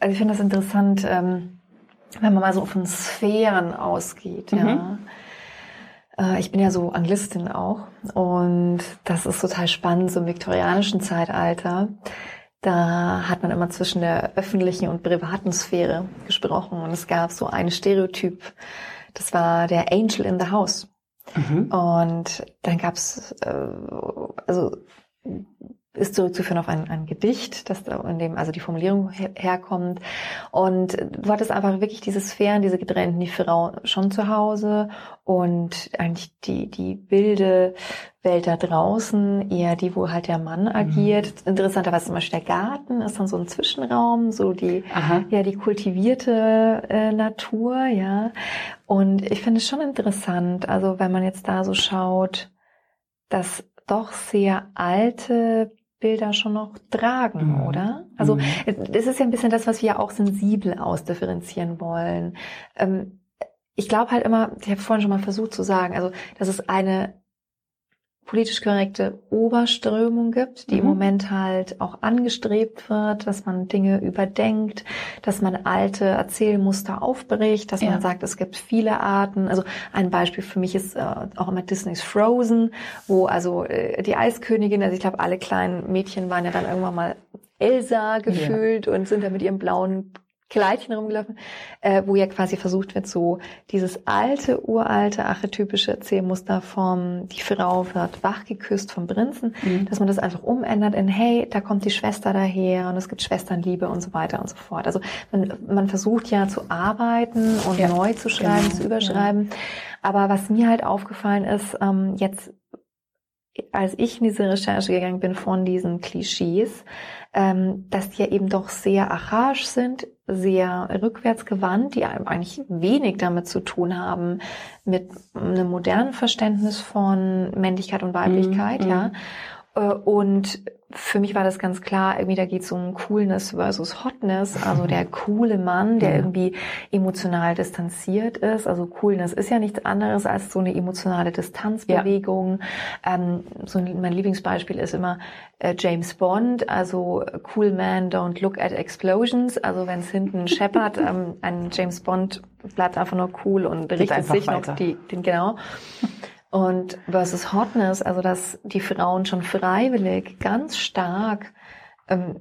also ich finde das interessant, ähm, wenn man mal so von Sphären ausgeht, mhm. ja. Ich bin ja so Anglistin auch und das ist total spannend, so im viktorianischen Zeitalter. Da hat man immer zwischen der öffentlichen und privaten Sphäre gesprochen und es gab so ein Stereotyp, das war der Angel in the House. Mhm. Und dann gab es, äh, also ist zurückzuführen auf ein, ein Gedicht, das da in dem also die Formulierung her- herkommt. Und du hattest einfach wirklich diese Sphären, diese getrennten, die Frau schon zu Hause und eigentlich die die wilde Welt da draußen, eher die, wo halt der Mann agiert. Mhm. Interessanterweise zum Beispiel der Garten ist dann so ein Zwischenraum, so die Aha. ja die kultivierte äh, Natur, ja. Und ich finde es schon interessant, also wenn man jetzt da so schaut, dass doch sehr alte Bilder schon noch tragen, mhm. oder? Also mhm. das ist ja ein bisschen das, was wir auch sensibel ausdifferenzieren wollen. Ähm, ich glaube halt immer, ich habe vorhin schon mal versucht zu sagen, also dass es eine politisch korrekte Oberströmung gibt, die mhm. im Moment halt auch angestrebt wird, dass man Dinge überdenkt, dass man alte Erzählmuster aufbricht, dass ja. man sagt, es gibt viele Arten. Also ein Beispiel für mich ist äh, auch immer Disneys Frozen, wo also äh, die Eiskönigin, also ich glaube, alle kleinen Mädchen waren ja dann irgendwann mal Elsa gefühlt ja. und sind dann mit ihrem blauen Kleidchen rumgelaufen, äh, wo ja quasi versucht wird, so dieses alte, uralte, archetypische Erzählmuster vom, die Frau wird wachgeküsst vom Prinzen, mhm. dass man das einfach umändert in, hey, da kommt die Schwester daher und es gibt Schwesternliebe und so weiter und so fort. Also man, man versucht ja zu arbeiten und ja. neu zu schreiben, genau. zu überschreiben. Ja. Aber was mir halt aufgefallen ist, ähm, jetzt, als ich in diese Recherche gegangen bin von diesen Klischees, ähm, dass die ja eben doch sehr archaisch sind, sehr rückwärtsgewandt, die eigentlich wenig damit zu tun haben, mit einem modernen Verständnis von Männlichkeit und Weiblichkeit, mm, ja. Mm. Und für mich war das ganz klar, irgendwie da geht es um Coolness versus Hotness, also der coole Mann, der ja. irgendwie emotional distanziert ist. Also Coolness ist ja nichts anderes als so eine emotionale Distanzbewegung. Ja. Ähm, so ein, mein Lieblingsbeispiel ist immer äh, James Bond, also cool man don't look at explosions. Also wenn es hinten scheppert, ähm, ein James Bond bleibt einfach nur cool und richtet sich weiter. noch die, den, genau. Und versus Hotness, also dass die Frauen schon freiwillig ganz stark ähm,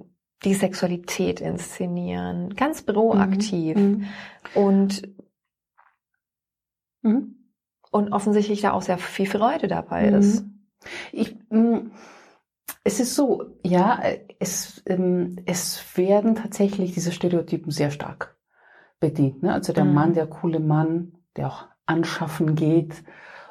die Sexualität inszenieren, ganz proaktiv mhm. und mhm. und offensichtlich da auch sehr viel Freude dabei mhm. ist. Ich, mh, es ist so, ja, es ähm, es werden tatsächlich diese Stereotypen sehr stark bedient, ne? Also der mhm. Mann, der coole Mann, der auch anschaffen geht.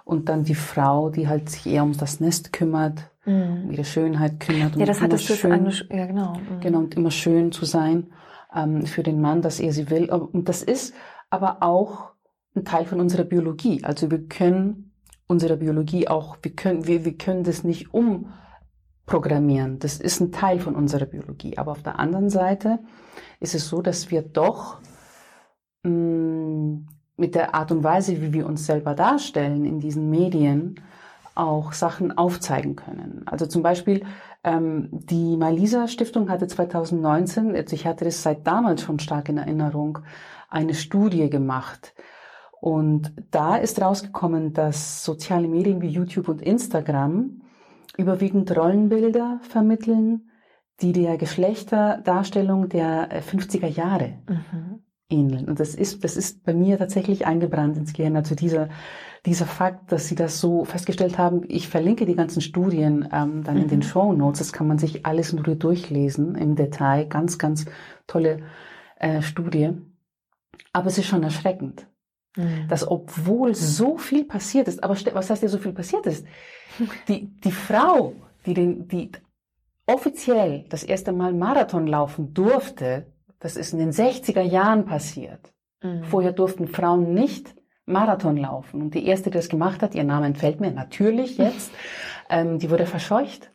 Und dann die Frau, die halt sich eher um das Nest kümmert, mhm. um ihre Schönheit kümmert. Ja, und das hattest du jetzt angesprochen. Ja, genau. Mhm. Genau, und immer schön zu sein ähm, für den Mann, dass er sie will. Und das ist aber auch ein Teil von unserer Biologie. Also wir können unsere Biologie auch, wir können, wir, wir können das nicht umprogrammieren. Das ist ein Teil von unserer Biologie. Aber auf der anderen Seite ist es so, dass wir doch mh, mit der Art und Weise, wie wir uns selber darstellen in diesen Medien, auch Sachen aufzeigen können. Also zum Beispiel ähm, die MaLisa-Stiftung hatte zwanzig neunzehn, also ich hatte das seit damals schon stark in Erinnerung, eine Studie gemacht. Und da ist rausgekommen, dass soziale Medien wie YouTube und Instagram überwiegend Rollenbilder vermitteln, die der Geschlechterdarstellung der fünfziger Jahre mhm. ähneln. Und das ist, das ist bei mir tatsächlich eingebrannt ins Gehirn. Also dieser, dieser Fakt, dass sie das so festgestellt haben, ich verlinke die ganzen Studien ähm, dann mhm. in den Shownotes, das kann man sich alles in Ruhe durchlesen im Detail. Ganz, ganz tolle äh, Studie. Aber es ist schon erschreckend, mhm. dass obwohl so viel passiert ist, aber was heißt ja so viel passiert ist? Die, die Frau, die den, die offiziell das erste Mal Marathon laufen durfte, das ist in den sechziger Jahren passiert. Mhm. Vorher durften Frauen nicht Marathon laufen. Und die erste, die das gemacht hat, ihr Name entfällt mir natürlich jetzt, ähm, die wurde verscheucht.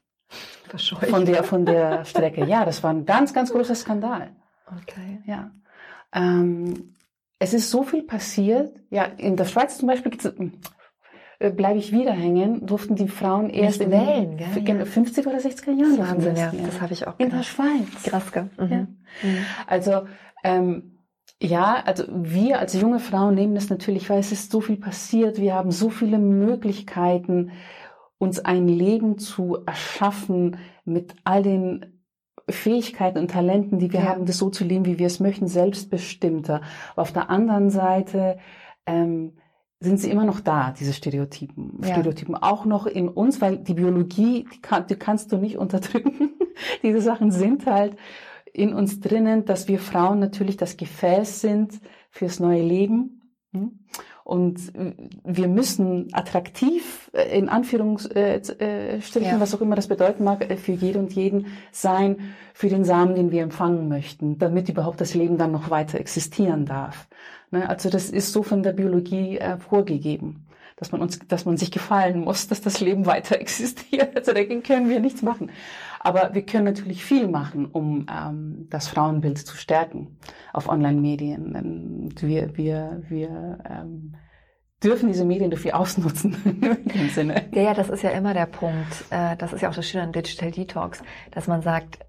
Verscheucht? Von der, von der Strecke. Ja, das war ein ganz, ganz großer Skandal. Okay. Ja. Ähm, es ist so viel passiert. Ja, in der Schweiz zum Beispiel gibt's, bleibe ich wieder hängen, durften die Frauen erst nicht in wählen, den gell? fünfziger ja. oder sechziger Jahren. Das Wahnsinn, ja. Das habe ich auch in gedacht. In der Schweiz. Krass, gell? Mhm. Ja. Mhm. Also, ähm, Ja, also wir als junge Frauen nehmen das natürlich, weil es ist so viel passiert, wir haben so viele Möglichkeiten, uns ein Leben zu erschaffen mit all den Fähigkeiten und Talenten, die wir ja. haben, das so zu leben, wie wir es möchten, selbstbestimmter. Aber auf der anderen Seite ähm, sind sie immer noch da, diese Stereotypen. Ja. Stereotypen auch noch in uns, weil die Biologie, die, kann, die kannst du nicht unterdrücken. Diese Sachen sind halt in uns drinnen, dass wir Frauen natürlich das Gefäß sind fürs neue Leben. Und wir müssen attraktiv, in Anführungsstrichen, ja. was auch immer das bedeuten mag, für jede und jeden sein, für den Samen, den wir empfangen möchten, damit überhaupt das Leben dann noch weiter existieren darf. Also das ist so von der Biologie vorgegeben, dass man uns, dass man sich gefallen muss, dass das Leben weiter existiert. Also dagegen können wir nichts machen. Aber wir können natürlich viel machen, um ähm, das Frauenbild zu stärken auf Online-Medien. Wir, wir, wir ähm, dürfen diese Medien dafür ausnutzen. Im Sinne. Ja, ja, das ist ja immer der Punkt. Das ist ja auch das Schöne an Digital Detox, dass man sagt,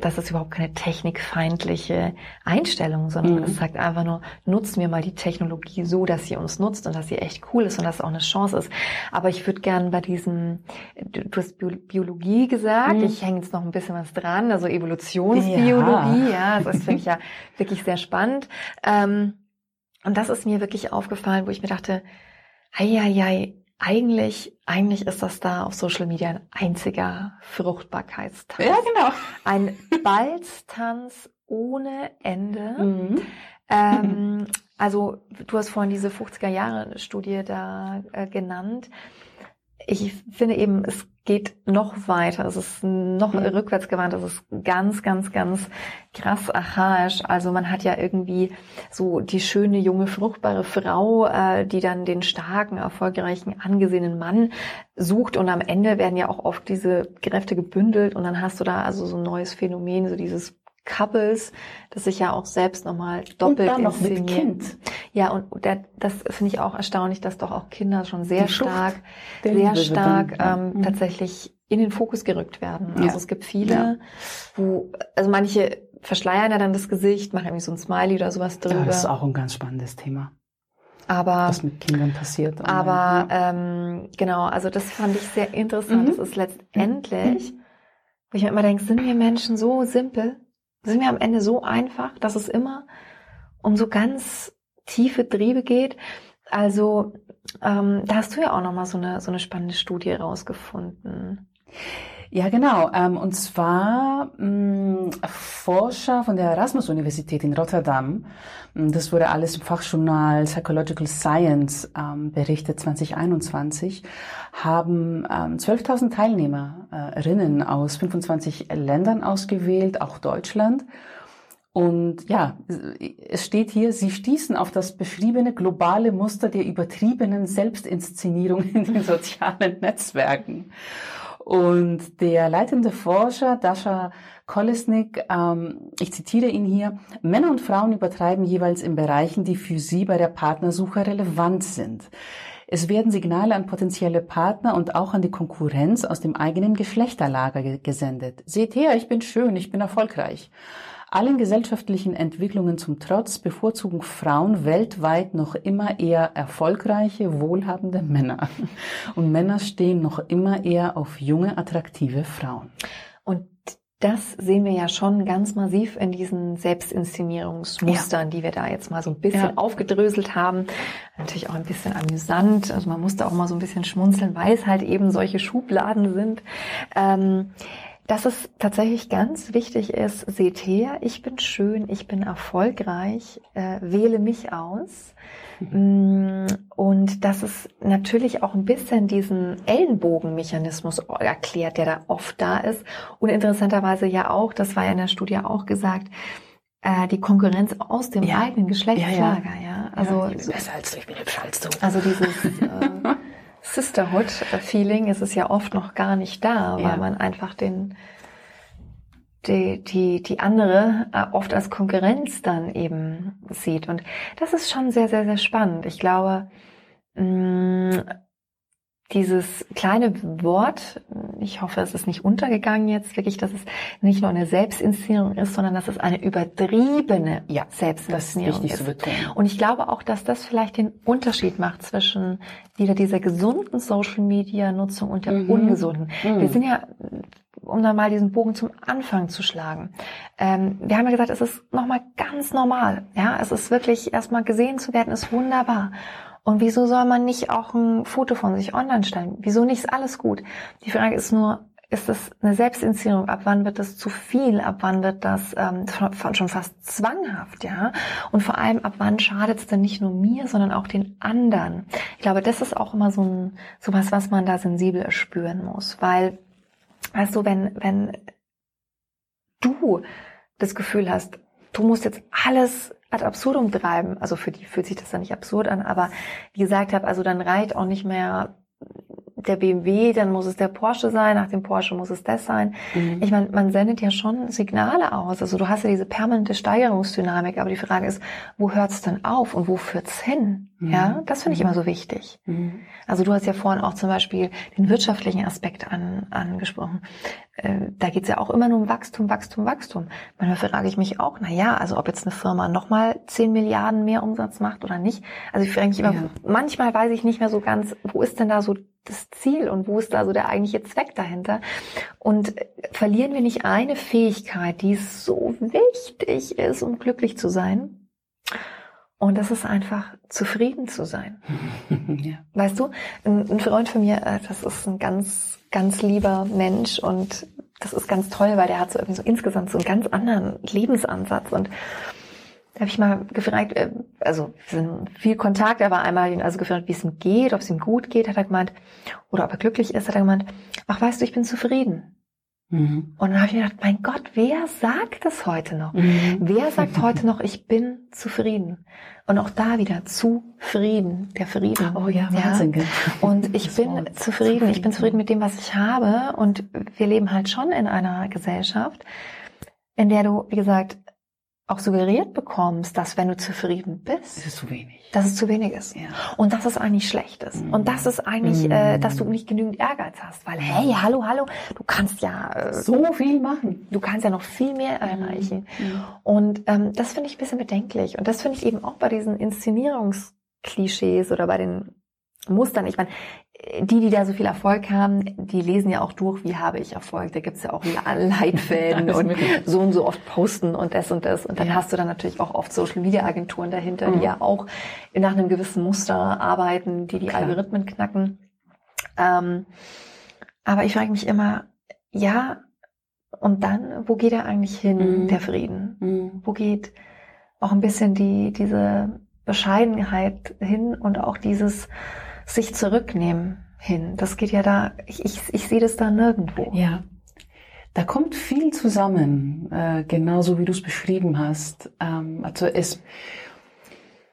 das ist überhaupt keine technikfeindliche Einstellung, sondern mhm. es sagt einfach nur, nutzen wir mal die Technologie so, dass sie uns nutzt und dass sie echt cool ist und dass es auch eine Chance ist. Aber ich würde gerne bei diesem, du hast Biologie gesagt, mhm. ich hänge jetzt noch ein bisschen was dran, also Evolutionsbiologie, ja, ja das finde ich ja wirklich sehr spannend. Und das ist mir wirklich aufgefallen, wo ich mir dachte, ei, ei, ei, Eigentlich, eigentlich ist das da auf Social Media ein einziger Fruchtbarkeitstanz. Ja, genau. Ein Balztanz ohne Ende. Mhm. Ähm, also du hast vorhin diese fünfziger-Jahre-Studie da äh, genannt. Ich finde eben, es geht noch weiter. Es ist noch mhm. rückwärtsgewandt. Es ist ganz, ganz, ganz krass archaisch. Also man hat ja irgendwie so die schöne, junge, fruchtbare Frau, äh, die dann den starken, erfolgreichen, angesehenen Mann sucht. Und am Ende werden ja auch oft diese Kräfte gebündelt. Und dann hast du da also so ein neues Phänomen, so dieses Couples, das sich ja auch selbst nochmal doppelt inszeniert. Und dann noch mit Kind. Ja, und der, das finde ich auch erstaunlich, dass doch auch Kinder schon sehr die stark, sehr Liebe stark ähm, mhm. tatsächlich in den Fokus gerückt werden. Also ja. es gibt viele, ja. wo, also manche verschleiern ja dann das Gesicht, machen irgendwie so ein Smiley oder sowas drüber. Ja, das ist auch ein ganz spannendes Thema. Aber, was mit Kindern passiert. Aber ähm, genau, also das fand ich sehr interessant. Mhm. Das ist letztendlich, mhm. wo ich mir immer denke, sind wir Menschen so simpel? Sind wir am Ende so einfach, dass es immer um so ganz tiefe Triebe geht? Also ähm, da hast du ja auch nochmal so eine so eine spannende Studie rausgefunden. Ja, genau. Ähm, und zwar mh, Forscher von der Erasmus-Universität in Rotterdam. Das wurde alles im Fachjournal Psychological Science ähm, berichtet zwanzig einundzwanzig. Haben ähm, zwölftausend Teilnehmerinnen aus fünfundzwanzig Ländern ausgewählt, auch Deutschland. Und ja, es steht hier, sie stießen auf das beschriebene globale Muster der übertriebenen Selbstinszenierung in den sozialen Netzwerken. Und der leitende Forscher, Dasha Kolesnik, ähm, ich zitiere ihn hier, Männer und Frauen übertreiben jeweils in Bereichen, die für sie bei der Partnersuche relevant sind. Es werden Signale an potenzielle Partner und auch an die Konkurrenz aus dem eigenen Geschlechterlager ge- gesendet. Seht her, ich bin schön, ich bin erfolgreich. Allen gesellschaftlichen Entwicklungen zum Trotz bevorzugen Frauen weltweit noch immer eher erfolgreiche, wohlhabende Männer. Und Männer stehen noch immer eher auf junge, attraktive Frauen. Und das sehen wir ja schon ganz massiv in diesen Selbstinszenierungsmustern, ja. die wir da jetzt mal so ein bisschen ja. aufgedröselt haben. Natürlich auch ein bisschen amüsant. Also man muss da auch mal so ein bisschen schmunzeln, weil es halt eben solche Schubladen sind. Ähm, Dass es tatsächlich ganz wichtig ist, seht her, ich bin schön, ich bin erfolgreich, äh, wähle mich aus. Mhm. Und dass es natürlich auch ein bisschen diesen Ellenbogenmechanismus erklärt, der da oft da ist. Und interessanterweise ja auch, das war ja in der Studie auch gesagt, äh, die Konkurrenz aus dem ja. eigenen Geschlechtslager. Ja, ja. ja. Also, ja, ich bin besser als du, ich bin hübscher als du. Also dieses... Äh, Sisterhood-Feeling ist es ja oft noch gar nicht da, weil ja. man einfach den, die, die, die andere oft als Konkurrenz dann eben sieht. Und das ist schon sehr, sehr, sehr spannend. Ich glaube, dieses kleine Wort, ich hoffe, es ist nicht untergegangen jetzt, wirklich, dass es nicht nur eine Selbstinszenierung ist, sondern dass es eine übertriebene ja, Selbstinszenierung das ist. ist. Und ich glaube auch, dass das vielleicht den Unterschied macht zwischen wieder dieser gesunden Social-Media-Nutzung und der mhm. ungesunden. Mhm. Wir sind ja, um dann mal diesen Bogen zum Anfang zu schlagen. Ähm, wir haben ja gesagt, es ist nochmal ganz normal. Ja, es ist wirklich, erstmal gesehen zu werden, ist wunderbar. Und wieso soll man nicht auch ein Foto von sich online stellen? Wieso nicht, ist alles gut? Die Frage ist nur, ist das eine Selbstinszenierung? Ab wann wird das zu viel? Ab wann wird das ähm, schon fast zwanghaft? Ja? Und vor allem, ab wann schadet es denn nicht nur mir, sondern auch den anderen? Ich glaube, das ist auch immer so ein sowas, was man da sensibel erspüren muss. Weil, weißt du, wenn, wenn du das Gefühl hast, du musst jetzt alles ad absurdum treiben, also für die fühlt sich das dann nicht absurd an, aber wie gesagt habe, also dann reicht auch nicht mehr der B M W, dann muss es der Porsche sein, nach dem Porsche muss es das sein. Mhm. Ich meine, man sendet ja schon Signale aus, also du hast ja diese permanente Steigerungsdynamik, aber die Frage ist, wo hört es denn auf und wo führt es hin? Mhm. Ja, das finde ich immer so wichtig. Mhm. Also du hast ja vorhin auch zum Beispiel den wirtschaftlichen Aspekt an, angesprochen. Äh, da geht es ja auch immer nur um Wachstum, Wachstum, Wachstum. Manchmal frage ich mich auch, na ja, also ob jetzt eine Firma nochmal zehn Milliarden mehr Umsatz macht oder nicht. Also ich frage mich immer, ja. manchmal weiß ich nicht mehr so ganz, wo ist denn da so das Ziel und wo ist da so der eigentliche Zweck dahinter? Und verlieren wir nicht eine Fähigkeit, die so wichtig ist, um glücklich zu sein? Und das ist einfach, zufrieden zu sein. Ja. Weißt du, ein Freund von mir, das ist ein ganz, ganz lieber Mensch und das ist ganz toll, weil der hat so irgendwie so insgesamt so einen ganz anderen Lebensansatz. Und da habe ich mal gefragt, also wir sind viel Kontakt, aber einmal ihn also gefragt, wie es ihm geht, ob es ihm gut geht, hat er gemeint, oder ob er glücklich ist, hat er gemeint, ach weißt du, ich bin zufrieden. Mhm. Und dann habe ich mir gedacht, mein Gott, wer sagt das heute noch? Mhm. Wer sagt heute noch, ich bin zufrieden? Und auch da wieder zufrieden, der Frieden. Oh ja, Wahnsinn. Ja. Und ich bin zufrieden. zufrieden, ich bin zufrieden mit dem, was ich habe. Und wir leben halt schon in einer Gesellschaft, in der du, wie gesagt, auch suggeriert bekommst, dass wenn du zufrieden bist, das ist zu wenig. dass es zu wenig ist ja. und dass es eigentlich schlecht ist mm. und dass es eigentlich, mm. äh, dass du nicht genügend Ehrgeiz hast, weil hey, hallo, hallo, du kannst ja äh, so viel machen, du kannst ja noch viel mehr erreichen mm. und ähm, das finde ich ein bisschen bedenklich und das finde ich eben auch bei diesen Inszenierungsklischees oder bei den Mustern, ich meine, die, die da so viel Erfolg haben, die lesen ja auch durch, wie habe ich Erfolg. Da gibt's ja auch Leitfäden und möglich. so und so oft posten und das und das. Und dann ja. hast du dann natürlich auch oft Social-Media-Agenturen dahinter, mhm. die ja auch nach einem gewissen Muster arbeiten, die die Klar. Algorithmen knacken. Ähm, aber ich frage mich immer, ja, und dann, wo geht er eigentlich hin, mhm. der Frieden? Mhm. Wo geht auch ein bisschen die diese Bescheidenheit hin und auch dieses sich zurücknehmen hin. Das geht ja da, ich, ich, ich sehe das da nirgendwo. Ja, da kommt viel zusammen, äh, genauso wie du es beschrieben hast. Ähm, also es,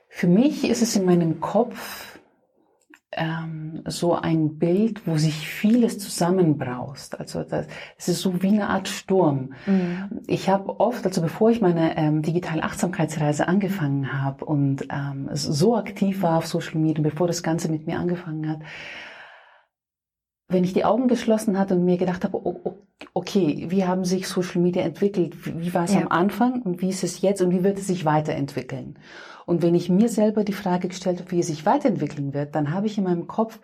für mich ist es in meinem Kopf ähm, so ein Bild, wo sich vieles zusammenbraust. Also das, es ist so wie eine Art Sturm. Mhm. Ich habe oft, also bevor ich meine ähm, digitale Achtsamkeitsreise angefangen habe und ähm, so aktiv war auf Social Media, bevor das Ganze mit mir angefangen hat, wenn ich die Augen geschlossen hatte und mir gedacht habe, okay, wie haben sich Social Media entwickelt? Wie war es ja. am Anfang und wie ist es jetzt und wie wird es sich weiterentwickeln? Und wenn ich mir selber die Frage gestellt habe, wie es sich weiterentwickeln wird, dann habe ich in meinem Kopf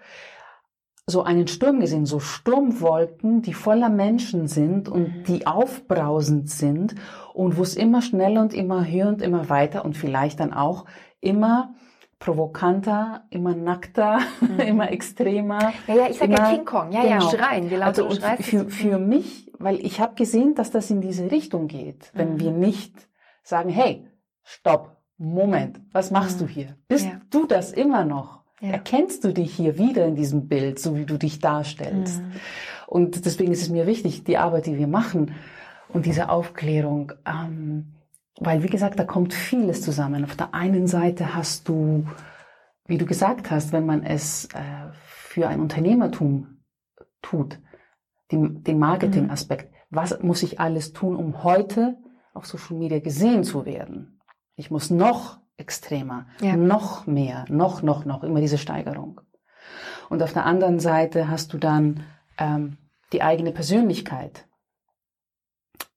so einen Sturm gesehen, so Sturmwolken, die voller Menschen sind und mhm. die aufbrausend sind und wo es immer schneller und immer höher und immer weiter und vielleicht dann auch immer provokanter, immer nackter, mhm. immer extremer. Ja, ja, ich sage ja King Kong, ja, genau. ja, schreien. Wie laut also und für, für mich, weil ich habe gesehen, dass das in diese Richtung geht, wenn mhm. wir nicht sagen, hey, stopp, Moment, was machst mhm. du hier? Bist ja. du das immer noch? Ja. Erkennst du dich hier wieder in diesem Bild, so wie du dich darstellst? Mhm. Und deswegen ist es mir wichtig, die Arbeit, die wir machen und diese Aufklärung, ähm, weil, wie gesagt, da kommt vieles zusammen. Auf der einen Seite hast du, wie du gesagt hast, wenn man es äh, für ein Unternehmertum tut, den, den Marketing-Aspekt. Was muss ich alles tun, um heute auf Social Media gesehen zu werden? Ich muss noch extremer, ja. noch mehr, noch, noch, noch, immer diese Steigerung. Und auf der anderen Seite hast du dann ähm, die eigene Persönlichkeit,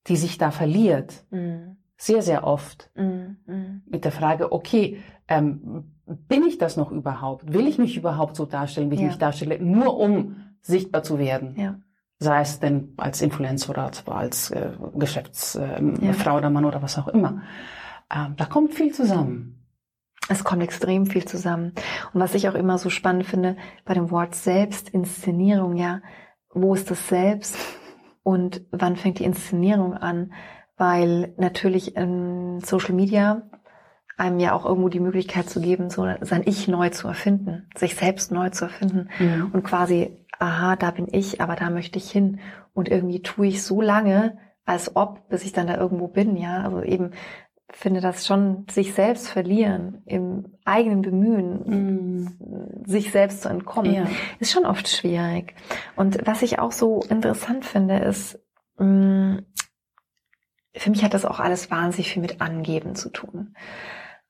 die sich da verliert. Mhm. Sehr, sehr oft. Mhm. Mit der Frage, okay, ähm, bin ich das noch überhaupt? Will ich mich überhaupt so darstellen, wie ich ja. mich darstelle? Nur um sichtbar zu werden. Ja. Sei es denn als Influencer oder als äh, Geschäftsfrau ähm, ja. oder Mann oder was auch immer. Ähm, da kommt viel zusammen. Es kommt extrem viel zusammen. Und was ich auch immer so spannend finde, bei dem Wort Selbstinszenierung, ja, wo ist das Selbst und wann fängt die Inszenierung an? Weil natürlich in Social Media einem ja auch irgendwo die Möglichkeit zu geben, so sein Ich neu zu erfinden, sich selbst neu zu erfinden mhm. und quasi, aha, da bin ich, aber da möchte ich hin. Und irgendwie tue ich so lange, als ob, bis ich dann da irgendwo bin, ja. Also eben finde das schon, sich selbst verlieren, im eigenen Bemühen, mm. sich selbst zu entkommen, ja. ist schon oft schwierig. Und was ich auch so interessant finde, ist, mh, für mich hat das auch alles wahnsinnig viel mit Angeben zu tun.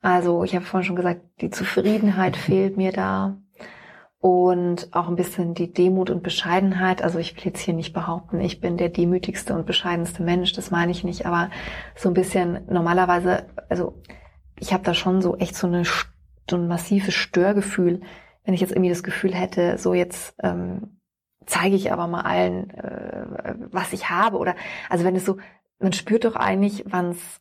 Also ich habe vorhin schon gesagt, die Zufriedenheit fehlt mir da. Und auch ein bisschen die Demut und Bescheidenheit. Also ich will jetzt hier nicht behaupten, ich bin der demütigste und bescheidenste Mensch, das meine ich nicht, aber so ein bisschen normalerweise, also ich habe da schon so echt so, eine, so ein massives Störgefühl, wenn ich jetzt irgendwie das Gefühl hätte, so jetzt ähm, zeige ich aber mal allen, äh, was ich habe. Oder also wenn es so, man spürt doch eigentlich, wann es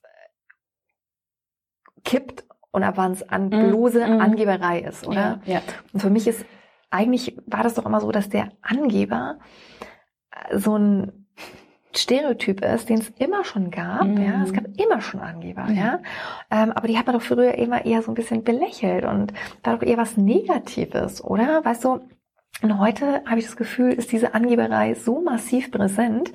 kippt und ab wann es an bloße mm, mm. Angeberei ist, oder? Ja, ja. Und für mich ist eigentlich war das doch immer so, dass der Angeber so ein Stereotyp ist, den es immer schon gab. Mm. Ja, es gab immer schon Angeber. Mm. Ja, ähm, aber die hat man doch früher immer eher so ein bisschen belächelt und war doch eher was Negatives, oder? Weißt du? Und heute habe ich das Gefühl, ist diese Angeberei so massiv präsent.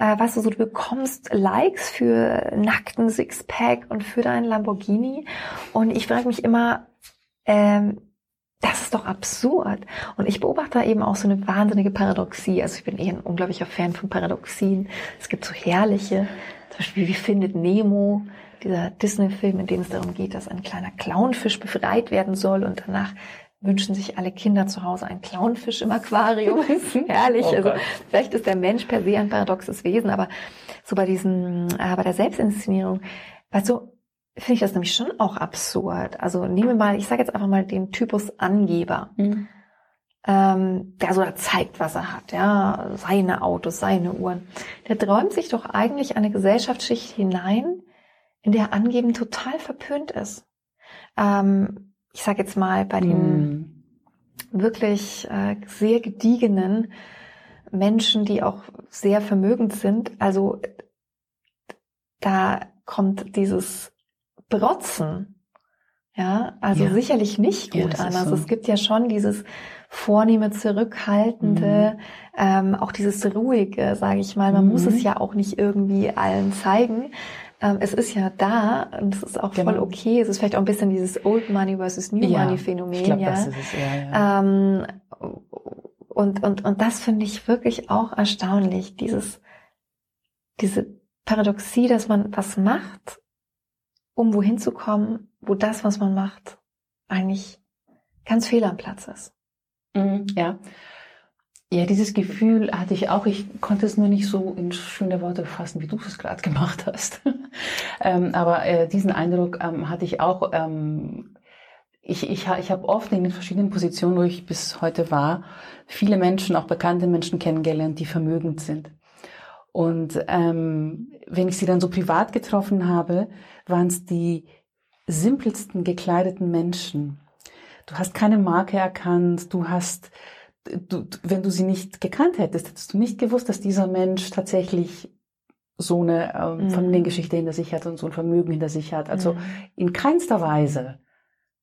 Äh, weißt du, so, du bekommst Likes für nackten Sixpack und für deinen Lamborghini. Und ich frage mich immer, ähm, das ist doch absurd. Und ich beobachte da eben auch so eine wahnsinnige Paradoxie. Also ich bin eh ein unglaublicher Fan von Paradoxien. Es gibt so herrliche, zum Beispiel wie Findet Nemo, dieser Disney-Film, in dem es darum geht, dass ein kleiner Clownfisch befreit werden soll und danach wünschen sich alle Kinder zu Hause einen Clownfisch im Aquarium. Herrlich. Oh, also vielleicht ist der Mensch per se ein paradoxes Wesen, aber so bei diesem, äh, bei der Selbstinszenierung, weißt du, finde ich das nämlich schon auch absurd. Also nehmen wir mal, ich sage jetzt einfach mal den Typus Angeber, mhm. ähm, der so da zeigt, was er hat, ja, seine Autos, seine Uhren. Der träumt sich doch eigentlich eine Gesellschaftsschicht hinein, in der Angeben total verpönt ist. Ähm, Ich sage jetzt mal, bei den mm. wirklich äh, sehr gediegenen Menschen, die auch sehr vermögend sind, also da kommt dieses Protzen, ja, also ja. sicherlich nicht gut ja, an. Also so. Es gibt ja schon dieses vornehme, zurückhaltende, mm. ähm, auch dieses ruhige, sage ich mal. Man mm. muss es ja auch nicht irgendwie allen zeigen. Es ist ja da und es ist auch genau. voll okay. Es ist vielleicht auch ein bisschen dieses Old Money versus New ja, Money Phänomen. Ich glaube, ja. das ist es eher, ja. Ähm, und, und, und das finde ich wirklich auch erstaunlich. Dieses, diese Paradoxie, dass man was macht, um wohin zu kommen, wo das, was man macht, eigentlich ganz fehl am Platz ist. Mhm, ja. Ja, dieses Gefühl hatte ich auch. Ich konnte es nur nicht so in schöne Worte fassen, wie du es gerade gemacht hast. ähm, aber äh, diesen Eindruck ähm, hatte ich auch. Ähm, ich ich, ich habe oft in den verschiedenen Positionen, wo ich bis heute war, viele Menschen, auch bekannte Menschen kennengelernt, die vermögend sind. Und ähm, wenn ich sie dann so privat getroffen habe, waren es die simpelsten gekleideten Menschen. Du hast keine Marke erkannt, du hast... Du, wenn du sie nicht gekannt hättest, hättest du nicht gewusst, dass dieser Mensch tatsächlich so eine ähm, mhm. Familiengeschichte hinter sich hat und so ein Vermögen hinter sich hat. Also mhm. in keinster Weise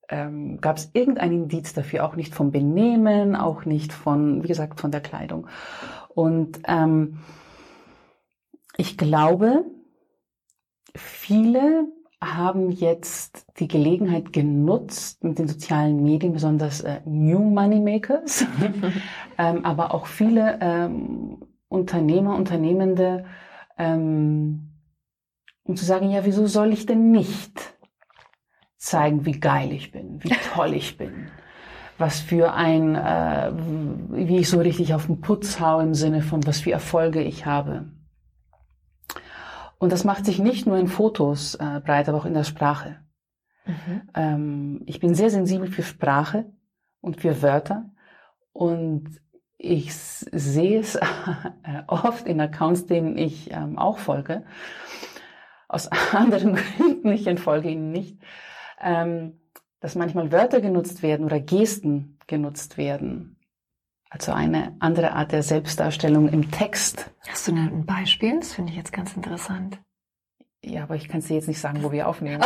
ähm, gab es irgendein Indiz dafür, auch nicht vom Benehmen, auch nicht von, wie gesagt, von der Kleidung. Und ähm, ich glaube, viele haben jetzt die Gelegenheit genutzt, mit den sozialen Medien, besonders äh, New Money Makers, ähm, aber auch viele ähm, Unternehmer, Unternehmende, ähm, um zu sagen, ja, wieso soll ich denn nicht zeigen, wie geil ich bin, wie toll ich bin? was für ein, äh, wie ich so richtig auf den Putz haue im Sinne von, was für Erfolge ich habe. Und das macht sich nicht nur in Fotos äh, breit, aber auch in der Sprache. Mhm. Ähm, ich bin sehr sensibel für Sprache und für Wörter und ich sehe es oft in Accounts, denen ich ähm, auch folge. Aus anderen Gründen, ich entfolge ihnen nicht, ähm, dass manchmal Wörter genutzt werden oder Gesten genutzt werden. Also eine andere Art der Selbstdarstellung im Text. Hast du ein Beispiel? Das finde ich jetzt ganz interessant. Ja, aber ich kann es dir jetzt nicht sagen, wo wir aufnehmen.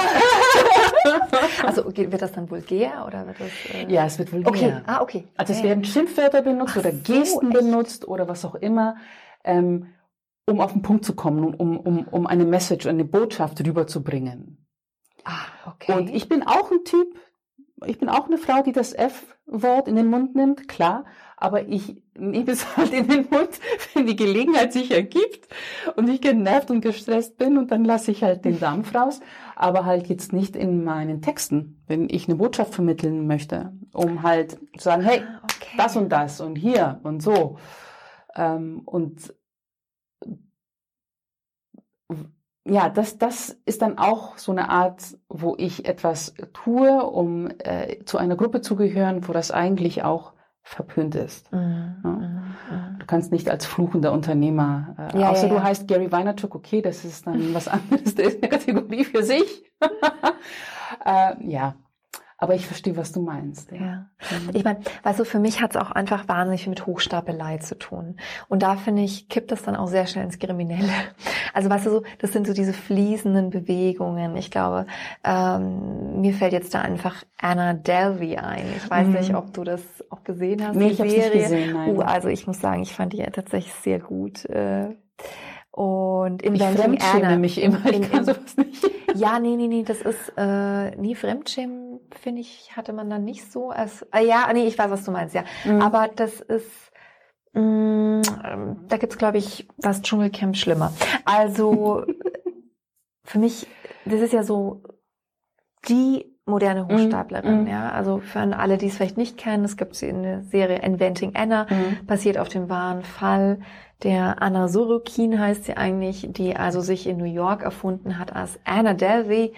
Also okay, wird das dann vulgär oder wird das? Äh ja, es wird vulgär. Okay. Ah, okay. Also es werden Schimpfwörter benutzt Ach oder Gesten so, benutzt oder was auch immer, ähm, um auf den Punkt zu kommen und um, um, um eine Message, eine Botschaft rüberzubringen. Ah, okay. Und ich bin auch ein Typ, ich bin auch eine Frau, die das F-Wort in den Mund nimmt, klar, aber ich nehme es halt in den Mund, wenn die Gelegenheit sich ergibt und ich genervt und gestresst bin und dann lasse ich halt den Dampf raus, aber halt jetzt nicht in meinen Texten, wenn ich eine Botschaft vermitteln möchte, um halt zu sagen, hey, okay, das und das und hier und so. Ähm, und ja, das, das ist dann auch so eine Art, wo ich etwas tue, um äh, zu einer Gruppe zu gehören, wo das eigentlich auch verpönt ist. Mhm, ja. mhm. Du kannst nicht als fluchender Unternehmer, äh, ja, außer ja, ja. du heißt Gary Vaynerchuk, okay, das ist dann was anderes, das ist eine Kategorie für sich. äh, ja, aber ich verstehe, was du meinst. Ja. Ja. Mhm. Ich meine, weißt du, für mich hat es auch einfach wahnsinnig viel mit Hochstapelei zu tun. Und da, finde ich, kippt das dann auch sehr schnell ins Kriminelle. Also weißt du, so, das sind so diese fließenden Bewegungen. Ich glaube, ähm, mir fällt jetzt da einfach Anna Delvey ein. Ich weiß mhm. nicht, ob du das auch gesehen hast. Nee, die ich habe es nicht gesehen, nein. Uh, also ich muss sagen, ich fand die ja tatsächlich sehr gut. Und Inventing Anna. Ich fremdschäme mich immer, ich in, kann in, sowas nicht. Ja, nee, nee, nee, das ist, äh, nie Fremdschämen, finde ich, hatte man dann nicht so. Als, äh, ja, nee, ich weiß, was du meinst, ja. Mhm. Aber das ist... Da gibt's, glaube ich, das Dschungelcamp schlimmer. Also für mich, das ist ja so die moderne Hochstaplerin. Mm, mm. Ja, also für alle, die es vielleicht nicht kennen, es gibt eine Serie Inventing Anna, mm. basiert auf dem wahren Fall der Anna Sorokin, heißt sie eigentlich, die also sich in New York erfunden hat als Anna Delvey.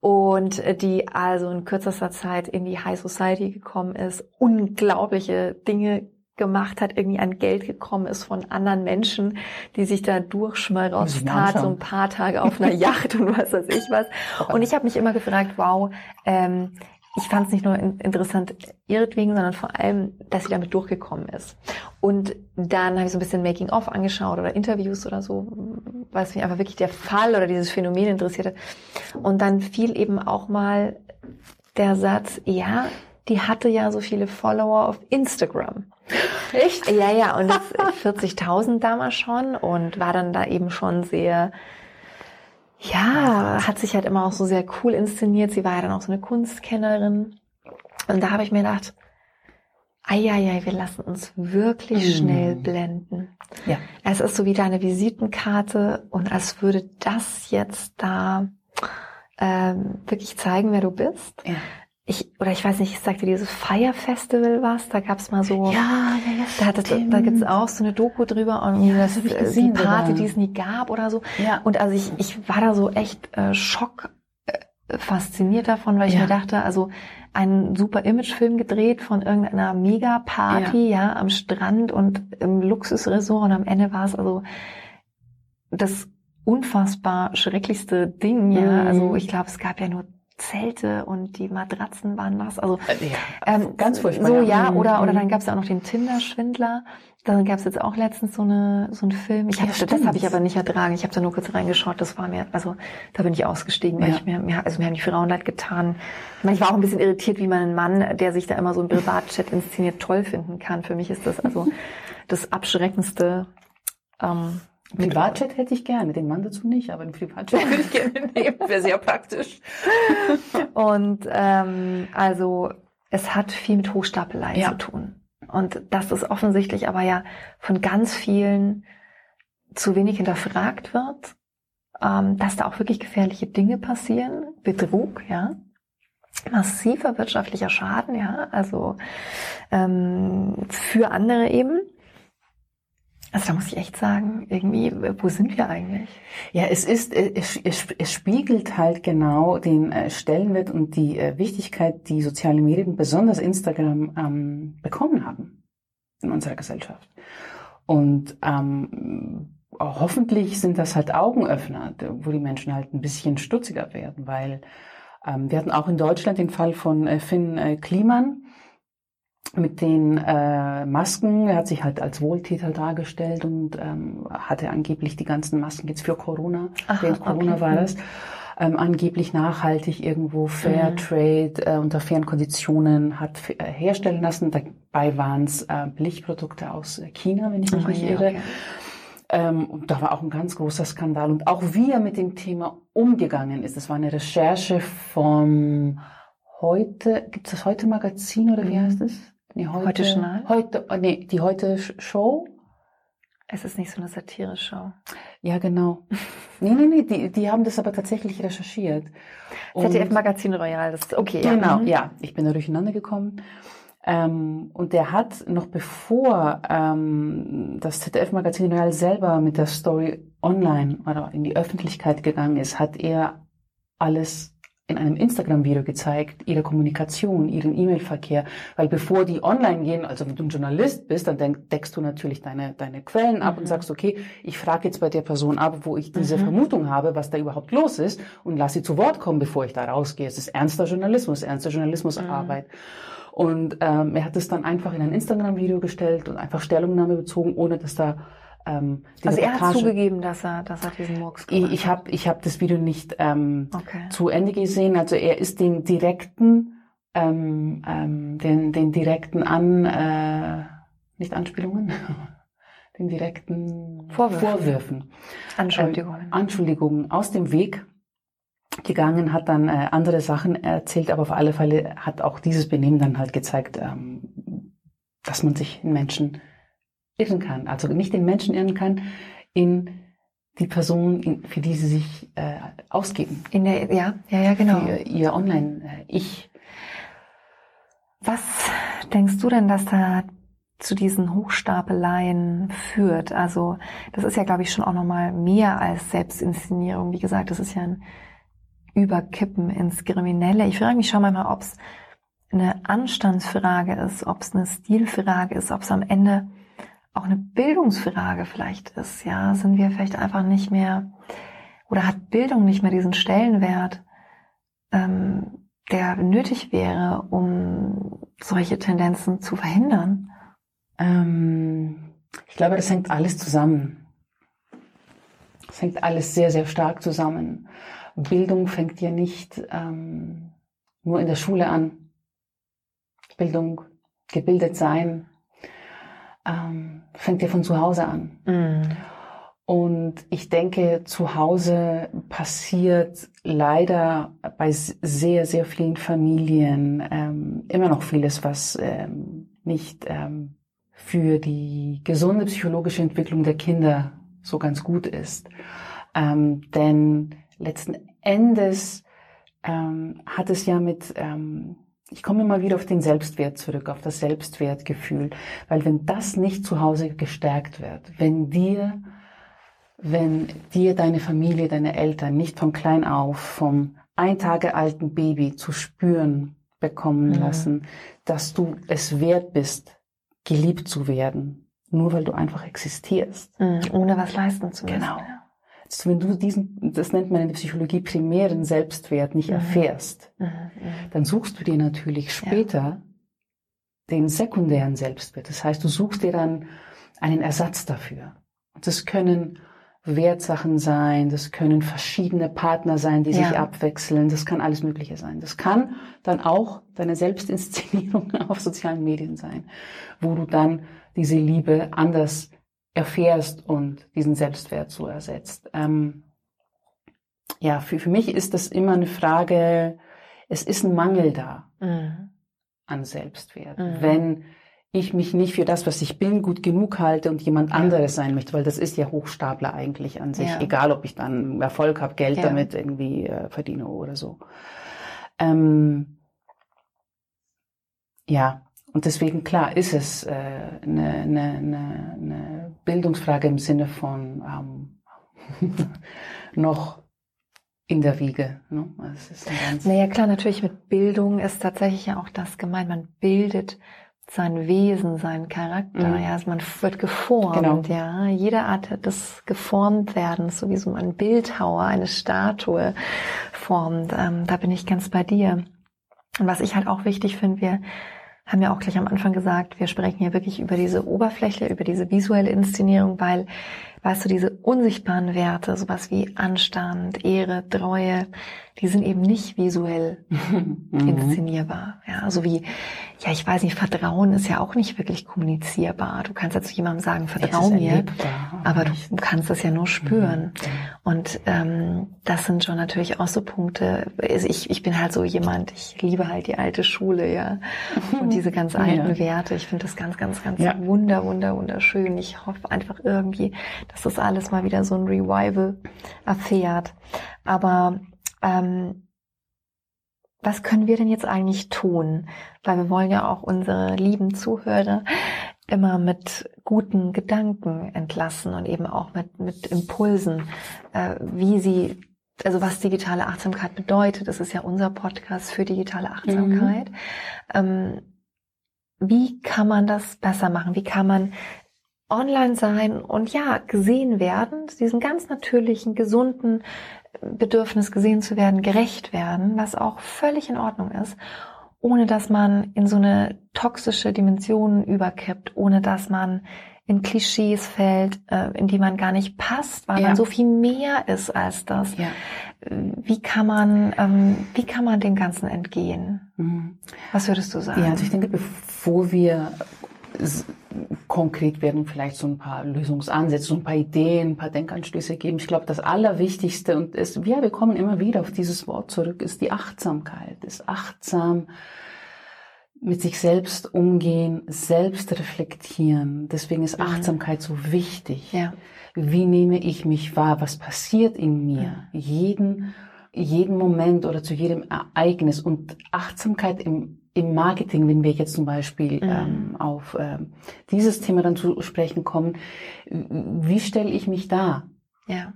Und die also in kürzester Zeit in die High Society gekommen ist, unglaubliche Dinge gemacht hat, irgendwie an Geld gekommen ist von anderen Menschen, die sich da durchschmarost hat, so ein paar Tage auf einer Yacht und was weiß ich was. Und ich habe mich immer gefragt, wow, ähm, ich fand es nicht nur in- interessant ihretwegen, sondern vor allem, dass sie damit durchgekommen ist. Und dann habe ich so ein bisschen Making-of angeschaut oder Interviews oder so, weil es mich einfach wirklich der Fall oder dieses Phänomen interessiert hat. Und dann fiel eben auch mal der Satz, ja, die hatte ja so viele Follower auf Instagram. Echt? Ja, ja, und das vierzigtausend damals schon und war dann da eben schon sehr, ja, hat sich halt immer auch so sehr cool inszeniert. Sie war ja dann auch so eine Kunstkennerin. Und da habe ich mir gedacht, ai, ai, ai, wir lassen uns wirklich schnell mm. blenden. Ja. Es ist so wie deine Visitenkarte und als würde das jetzt da ähm, wirklich zeigen, wer du bist. Ja. Ich, oder ich weiß nicht, ich sagte dieses Fire Festival was, da gab's mal so, ja, ja, da, da gibt's auch so eine Doku drüber und ja, das, das ich gesehen, die Party, die es nie gab oder so. Ja. Und also ich, ich war da so echt äh, schock äh, fasziniert davon, weil ich ja. mir dachte, also einen super Imagefilm gedreht von irgendeiner Mega-Party, ja. ja, am Strand und im Luxusresort und am Ende war es also das unfassbar schrecklichste Ding, ja. Mhm. Also ich glaube, es gab ja nur Zelte und die Matratzen waren nass. Also ja, ähm, ganz furchtbar. So ja, oder oder dann gab es ja auch noch den Tinder-Schwindler. Dann gab es jetzt auch letztens so eine so einen Film. Ich habe ja, das habe ich aber nicht ertragen. Ich habe da nur kurz reingeschaut. Das war mir, also da bin ich ausgestiegen. Ja. Weil ich mir, mir also mir haben die Frauen leid getan. Ich meine, ich war auch ein bisschen irritiert, wie man einen Mann, der sich da immer so im Privatchat inszeniert, toll finden kann. Für mich ist das also das abschreckendste. Ähm, Privatchat hätte ich gerne, den Mann dazu nicht, aber den Privatchat würde ich gerne nehmen, wäre sehr praktisch. Und ähm, also es hat viel mit Hochstapelei ja. zu tun. Und das ist offensichtlich aber ja von ganz vielen zu wenig hinterfragt wird, ähm, dass da auch wirklich gefährliche Dinge passieren, Betrug, ja. massiver wirtschaftlicher Schaden, ja, also ähm, für andere eben. Also da muss ich echt sagen, irgendwie, wo sind wir eigentlich? Ja, es ist, es, es, es spiegelt halt genau den äh, Stellenwert und die äh, Wichtigkeit, die soziale Medien, besonders Instagram, ähm, bekommen haben in unserer Gesellschaft. Und ähm, hoffentlich sind das halt Augenöffner, wo die Menschen halt ein bisschen stutziger werden, weil ähm, wir hatten auch in Deutschland den Fall von äh, Finn äh, Kliemann, mit den äh, Masken. Er hat sich halt als Wohltäter dargestellt und ähm, hatte angeblich die ganzen Masken jetzt für Corona. Aha, während Corona okay. war das. Ähm, angeblich nachhaltig irgendwo Fairtrade mhm. äh, unter fairen Konditionen hat f- äh, herstellen lassen. Dabei waren es äh, Billigprodukte aus China, wenn ich mich oh, nicht ja, irre. Okay. Ähm, und da war auch ein ganz großer Skandal. Und auch wie er mit dem Thema umgegangen ist. Das war eine Recherche vom Heute, gibt es das Heute-Magazin oder wie mhm. heißt es? Nee, heute, heute Journal? Heute, nee, die Heute-Show. Es ist nicht so eine Satire-Show. Ja, genau. nee, nee, nee, die, die haben das aber tatsächlich recherchiert. Z D F-Magazin Royale, das ist okay. Genau, ja, mhm. ja, ich bin da durcheinander gekommen. Ähm, und der hat noch bevor ähm, das Z D F-Magazin Royale selber mit der Story online oder in die Öffentlichkeit gegangen ist, hat er alles in einem Instagram-Video gezeigt, ihre Kommunikation, ihren E-Mail-Verkehr. Weil bevor die online gehen, also wenn du ein Journalist bist, dann denk, deckst du natürlich deine, deine Quellen ab mhm. und sagst, okay, ich frage jetzt bei der Person ab, wo ich diese mhm. Vermutung habe, was da überhaupt los ist und lass sie zu Wort kommen, bevor ich da rausgehe. Es ist ernster Journalismus, ernste Journalismusarbeit. Mhm. Und ähm, er hat es dann einfach in ein Instagram-Video gestellt und einfach Stellungnahme bezogen, ohne dass da Ähm, also er hat zugegeben, dass er, dass er diesen Murks gemacht hat. Ich habe ich hab das Video nicht ähm, okay. zu Ende gesehen. Also er ist den direkten, ähm, ähm, den, den direkten an, äh, nicht Anspielungen, den direkten Vorwürfen, Vorwürfen. Anschuldigungen. Ähm, Anschuldigungen aus dem Weg gegangen, hat dann äh, andere Sachen erzählt, aber auf alle Fälle hat auch dieses Benehmen dann halt gezeigt, ähm, dass man sich in Menschen irren kann, also nicht den Menschen irren kann, in die Person, in, für die sie sich äh, ausgeben. In der, ja, ja, ja, genau. Für ihr Online-Ich. Was denkst du denn, dass da zu diesen Hochstapeleien führt? Also das ist ja, glaube ich, schon auch nochmal mehr als Selbstinszenierung. Wie gesagt, das ist ja ein Überkippen ins Kriminelle. Ich frage mich schon mal, ob es eine Anstandsfrage ist, ob es eine Stilfrage ist, ob es am Ende auch eine Bildungsfrage vielleicht ist, ja, sind wir vielleicht einfach nicht mehr, oder hat Bildung nicht mehr diesen Stellenwert, ähm, der nötig wäre, um solche Tendenzen zu verhindern? Ähm, ich glaube, das hängt alles zusammen. Das hängt alles sehr, sehr stark zusammen. Bildung fängt ja nicht ähm, nur in der Schule an. Bildung, gebildet sein, Ähm, fängt ja von zu Hause an. Mm. Und ich denke, zu Hause passiert leider bei sehr, sehr vielen Familien ähm, immer noch vieles, was ähm, nicht ähm, für die gesunde psychologische Entwicklung der Kinder so ganz gut ist. Ähm, denn letzten Endes ähm, hat es ja mit... Ähm, Ich komme immer wieder auf den Selbstwert zurück, auf das Selbstwertgefühl, weil wenn das nicht zu Hause gestärkt wird, wenn dir, wenn dir deine Familie, deine Eltern nicht von klein auf, vom ein Tage alten Baby zu spüren bekommen mhm. lassen, dass du es wert bist, geliebt zu werden, nur weil du einfach existierst. Mhm. Ohne was leisten zu müssen. Genau. Wenn du diesen, das nennt man in der Psychologie, primären Selbstwert nicht mhm. erfährst, mhm, dann suchst du dir natürlich später ja. den sekundären Selbstwert. Das heißt, du suchst dir dann einen Ersatz dafür. Das können Wertsachen sein, das können verschiedene Partner sein, die ja. sich abwechseln, das kann alles Mögliche sein. Das kann dann auch deine Selbstinszenierung auf sozialen Medien sein, wo du dann diese Liebe anders erfährst und diesen Selbstwert so ersetzt. Ähm, ja, für, für mich ist das immer eine Frage, es ist ein Mangel da mhm. an Selbstwert. Mhm. Wenn ich mich nicht für das, was ich bin, gut genug halte und jemand ja. anderes sein möchte, weil das ist ja Hochstapler eigentlich an sich, ja. egal ob ich dann Erfolg habe, Geld ja. damit irgendwie äh, verdiene oder so. Ähm, Ja, und deswegen, klar, ist es äh, eine, eine, eine, eine Bildungsfrage im Sinne von ähm, noch in der Wiege. Ne? Das ist ein ganz naja, klar, natürlich mit Bildung ist tatsächlich ja auch das gemeint. Man bildet sein Wesen, seinen Charakter. Mhm. Ja, also man wird geformt. Genau. Ja, jede Art des Geformtwerdens, so wie so ein Bildhauer eine Statue formt. Ähm, da bin ich ganz bei dir. Und was ich halt auch wichtig finde, wir haben ja auch gleich am Anfang gesagt, wir sprechen hier wirklich über diese Oberfläche, über diese visuelle Inszenierung, weil, weißt du, diese unsichtbaren Werte, sowas wie Anstand, Ehre, Treue, die sind eben nicht visuell inszenierbar. Ja, so wie, ja, ich weiß nicht, Vertrauen ist ja auch nicht wirklich kommunizierbar. Du kannst ja zu jemandem sagen, vertrau mir, aber du kannst das ja nur spüren. Und ähm, das sind schon natürlich auch so Punkte. Ich, ich bin halt so jemand, ich liebe halt die alte Schule, ja, und diese ganz alten ja. Werte. Ich finde das ganz, ganz, ganz ja. wunder, wunder, wunderschön. Ich hoffe einfach irgendwie, dass das alles mal wieder so ein Revival erfährt. Aber ähm, was können wir denn jetzt eigentlich tun? Weil wir wollen ja auch unsere lieben Zuhörer immer mit guten Gedanken entlassen und eben auch mit, mit Impulsen, äh, wie sie, also was digitale Achtsamkeit bedeutet. Das ist ja unser Podcast für digitale Achtsamkeit. Mhm. Ähm, wie kann man das besser machen? Wie kann man online sein und ja, gesehen werden, diesen ganz natürlichen, gesunden Bedürfnis gesehen zu werden, gerecht werden, was auch völlig in Ordnung ist, ohne dass man in so eine toxische Dimension überkippt, ohne dass man in Klischees fällt, in die man gar nicht passt, weil ja. man so viel mehr ist als das. Ja. Wie kann man, ähm, wie kann man dem Ganzen entgehen? Mhm. Was würdest du sagen? Ja, also ich denke, bevor wir konkret werden, vielleicht so ein paar Lösungsansätze, so ein paar Ideen, ein paar Denkanstöße geben. Ich glaube, das Allerwichtigste, und es, ja, wir kommen immer wieder auf dieses Wort zurück, ist die Achtsamkeit, ist achtsam mit sich selbst umgehen, selbst reflektieren. Deswegen ist Achtsamkeit so wichtig. Ja. Wie nehme ich mich wahr? Was passiert in mir? Ja. Jeden, jeden Moment oder zu jedem Ereignis. Und Achtsamkeit im Im Marketing, wenn wir jetzt zum Beispiel ähm, auf äh, dieses Thema dann zu sprechen kommen, wie stelle ich mich da? Ja.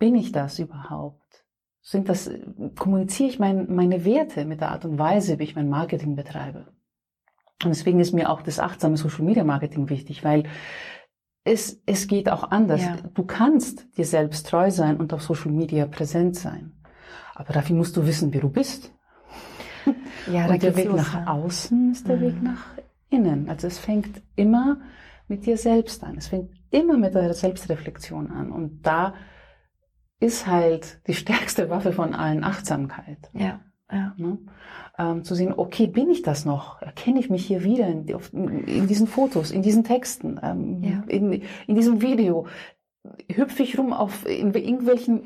Bin ich das überhaupt? Sind das, kommuniziere ich mein, meine Werte mit der Art und Weise, wie ich mein Marketing betreibe? Und deswegen ist mir auch das achtsame Social Media Marketing wichtig, weil es, es geht auch anders. Ja. Du kannst dir selbst treu sein und auf Social Media präsent sein. Aber dafür musst du wissen, wer du bist. Ja, und der Weg los, nach ja. außen ist der mhm. Weg nach innen. Also es fängt immer mit dir selbst an. Es fängt immer mit der Selbstreflexion an. Und da ist halt die stärkste Waffe von allen Achtsamkeit. Ja. Ja. Ne? Ähm, zu sehen, okay, bin ich das noch? Erkenne ich mich hier wieder in, in diesen Fotos, in diesen Texten, ähm, ja. in, in diesem Video? Hüpfe ich rum auf in irgendwelchen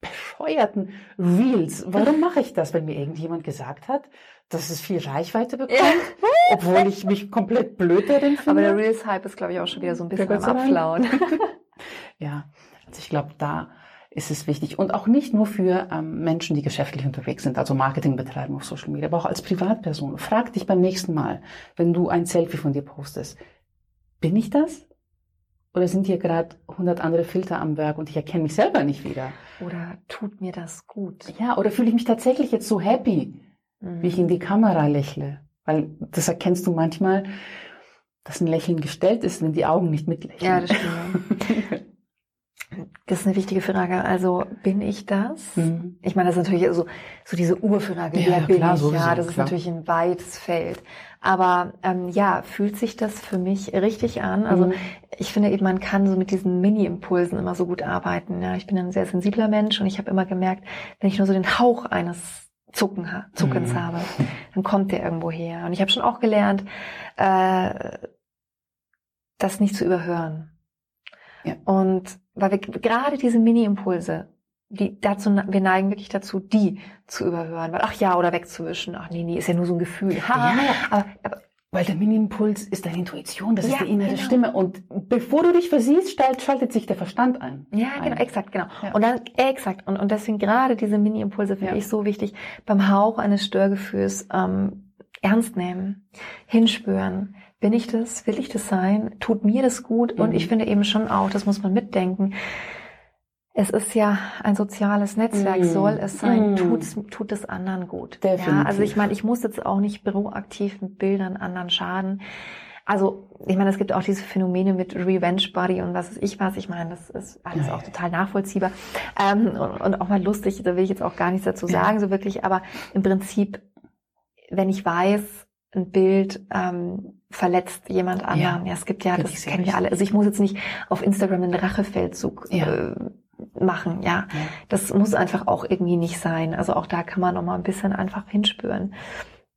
bescheuerten Reels. Warum mache ich das, wenn mir irgendjemand gesagt hat, dass es viel Reichweite bekommt, ja. obwohl ich mich komplett blöd darin finde? Aber der Reels-Hype ist, glaube ich, auch schon wieder so ein bisschen am Abflauen. Ja, also ich glaube, da ist es wichtig. Und auch nicht nur für ähm, Menschen, die geschäftlich unterwegs sind, also Marketing betreiben auf Social Media, aber auch als Privatperson. Frag dich beim nächsten Mal, wenn du ein Selfie von dir postest, bin ich das? Oder sind hier gerade hundert andere Filter am Werk und ich erkenne mich selber nicht wieder? Oder tut mir das gut? Ja, oder fühle ich mich tatsächlich jetzt so happy, mhm. wie ich in die Kamera lächle? Weil das erkennst du manchmal, dass ein Lächeln gestellt ist, wenn die Augen nicht mitlächeln. Ja, das stimmt. Das ist eine wichtige Frage. Also, bin ich das? Mhm. Ich meine, das ist natürlich so, so diese Urfrage. Ja, ja, bin klar, ich? Sowieso, ja, das klar. ist natürlich ein weites Feld. Aber ähm, ja, fühlt sich das für mich richtig an? Also mhm. ich finde eben, man kann so mit diesen Mini-Impulsen immer so gut arbeiten. Ja, ich bin ein sehr sensibler Mensch und ich habe immer gemerkt, wenn ich nur so den Hauch eines Zucken, Zuckens mhm. habe, dann kommt der irgendwo her. Und ich habe schon auch gelernt, äh, das nicht zu überhören. Ja. Und weil wir gerade diese Mini-Impulse, die dazu, wir neigen wirklich dazu, die zu überhören, weil ach ja, oder wegzuwischen, ach nee, nee, ist ja nur so ein Gefühl. Ha, ja, aber, aber, weil der Mini-Impuls ist deine Intuition, das ja, ist die innere genau. Stimme. Und bevor du dich versiehst, schaltet sich der Verstand ein. Ja, ein. genau, exakt, genau. Ja. Und dann, exakt. Und, und deswegen gerade diese Mini-Impulse finde ja. ich so wichtig, beim Hauch eines Störgefühls ähm, ernst nehmen, hinspüren. Bin ich das? Will ich das sein? Tut mir das gut? Mhm. Und ich finde eben schon auch, das muss man mitdenken, es ist ja ein soziales Netzwerk, mm. soll es sein, mm. tut's, tut es anderen gut. Definitiv. Ja, also ich meine, ich muss jetzt auch nicht proaktiv mit Bildern anderen schaden. Also ich meine, es gibt auch diese Phänomene mit Revenge Body und was weiß ich was. Ich meine, das ist alles auch total nachvollziehbar ähm, und, und auch mal lustig, da will ich jetzt auch gar nichts dazu sagen, so wirklich. Aber im Prinzip, wenn ich weiß, ein Bild ähm, verletzt jemand anderen. Ja, ja, es gibt ja, das kennen wir alle. Also ich muss jetzt nicht auf Instagram einen Rachefeldzug ja. äh, machen, ja. ja. Das muss einfach auch irgendwie nicht sein. Also auch da kann man noch mal ein bisschen einfach hinspüren.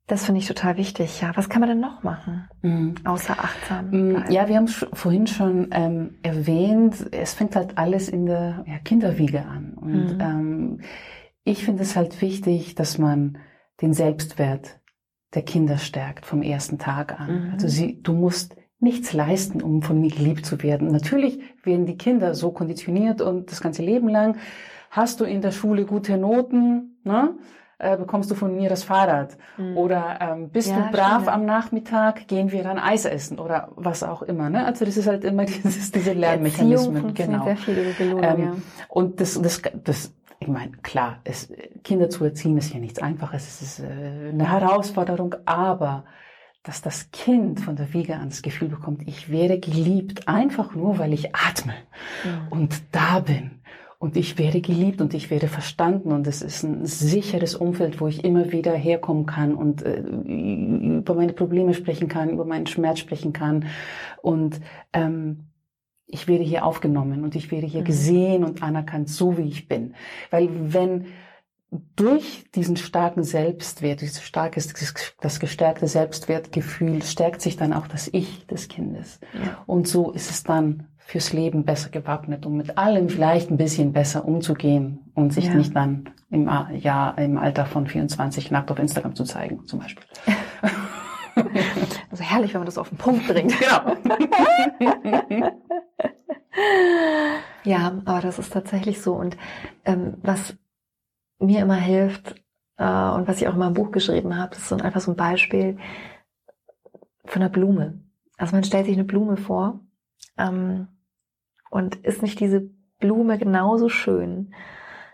Das finde ich total wichtig, ja. Was kann man denn noch machen, mhm. außer achtsam bleiben? Ja, wir haben es vorhin schon ähm, erwähnt, es fängt halt alles in der ja, Kinderwiege an. Und mhm. ähm, ich finde es halt wichtig, dass man den Selbstwert der Kinder stärkt vom ersten Tag an. Mhm. Also sie, du musst nichts leisten, um von mir geliebt zu werden. Natürlich werden die Kinder so konditioniert und das ganze Leben lang. Hast du in der Schule gute Noten, ne, äh, bekommst du von mir das Fahrrad. Mhm. Oder ähm, bist ja, du brav schön. Am Nachmittag, gehen wir dann Eis essen oder was auch immer. Ne? Also das ist halt immer dieses, diese Lernmechanismen. Genau. Sehr viel über Belohnung, ähm, ja. Und das, das, das ich meine, klar, es, Kinder zu erziehen ist ja nichts Einfaches, es ist äh, eine Herausforderung, aber dass das Kind von der Wiege ans Gefühl bekommt, ich werde geliebt, einfach nur, weil ich atme ja. und da bin. Und ich werde geliebt und ich werde verstanden und es ist ein sicheres Umfeld, wo ich immer wieder herkommen kann und äh, über meine Probleme sprechen kann, über meinen Schmerz sprechen kann und ähm, ich werde hier aufgenommen und ich werde hier mhm. gesehen und anerkannt, so wie ich bin. Weil wenn durch diesen starken Selbstwert, dieses starke, das gestärkte Selbstwertgefühl, stärkt sich dann auch das Ich des Kindes. Ja. Und so ist es dann fürs Leben besser gewappnet, um mit allem vielleicht ein bisschen besser umzugehen und sich ja. nicht dann im Jahr, im Alter von vierundzwanzig nackt auf Instagram zu zeigen, zum Beispiel. Also herrlich, wenn man das auf den Punkt bringt. Genau. Ja, aber das ist tatsächlich so. Und ähm, was mir immer hilft äh, und was ich auch immer im Buch geschrieben habe, das ist so ein, einfach so ein Beispiel von einer Blume. Also man stellt sich eine Blume vor ähm, und ist nicht diese Blume genauso schön,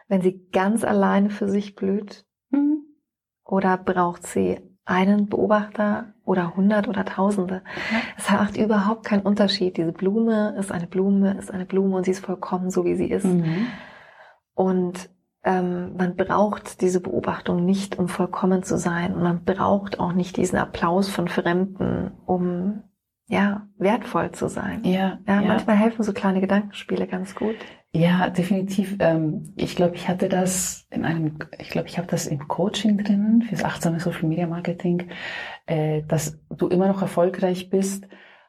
wenn sie ganz alleine für sich blüht? Mhm. Oder braucht sie einen Beobachter oder hundert oder tausende. Ja. Es macht überhaupt keinen Unterschied. Diese Blume ist eine Blume, ist eine Blume und sie ist vollkommen so, wie sie ist. Mhm. Und ähm, man braucht diese Beobachtung nicht, um vollkommen zu sein. Und man braucht auch nicht diesen Applaus von Fremden, um ja wertvoll zu sein. Ja, ja, ja. Manchmal helfen so kleine Gedankenspiele ganz gut. Ja, definitiv. Ich glaube, ich hatte das in einem, ich glaube, ich habe das im Coaching drinnen fürs achtsame Social Media Marketing, dass du immer noch erfolgreich bist,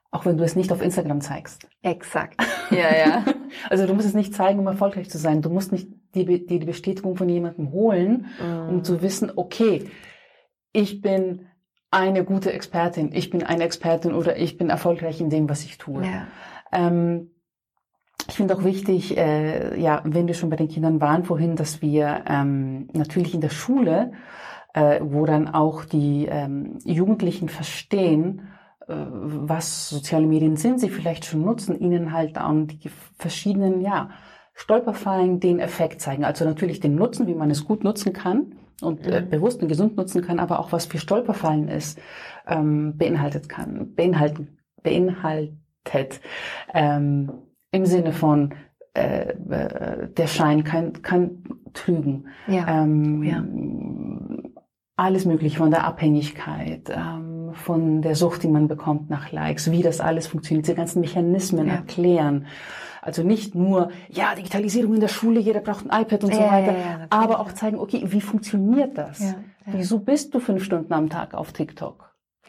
auch wenn du es nicht auf Instagram zeigst. Exakt. Ja, ja. Also du musst es nicht zeigen, um erfolgreich zu sein. Du musst nicht die, die, die Bestätigung von jemandem holen, mm. um zu wissen, okay, ich bin eine gute Expertin, ich bin eine Expertin oder ich bin erfolgreich in dem, was ich tue. Ja. Ähm, Ich finde auch wichtig, äh, ja, wenn wir schon bei den Kindern waren vorhin, dass wir ähm, natürlich in der Schule, äh, wo dann auch die ähm, Jugendlichen verstehen, äh, was soziale Medien sind, sie vielleicht schon nutzen, ihnen halt auch die verschiedenen ja, Stolperfallen den Effekt zeigen. Also natürlich den Nutzen, wie man es gut nutzen kann und äh, bewusst und gesund nutzen kann, aber auch was für Stolperfallen es ähm, beinhaltet kann, beinhalten, beinhaltet. Ähm, Im Sinne von, äh, der Schein kann, kann trügen. Ja. Ähm, ja. Alles Mögliche von der Abhängigkeit, ähm, von der Sucht, die man bekommt nach Likes, wie das alles funktioniert, diese ganzen Mechanismen ja. erklären. Also nicht nur, ja, Digitalisierung in der Schule, jeder braucht ein iPad und ja, so weiter, ja, ja, aber auch zeigen, okay, wie funktioniert das? Ja, ja. Wieso bist du fünf Stunden am Tag auf TikTok?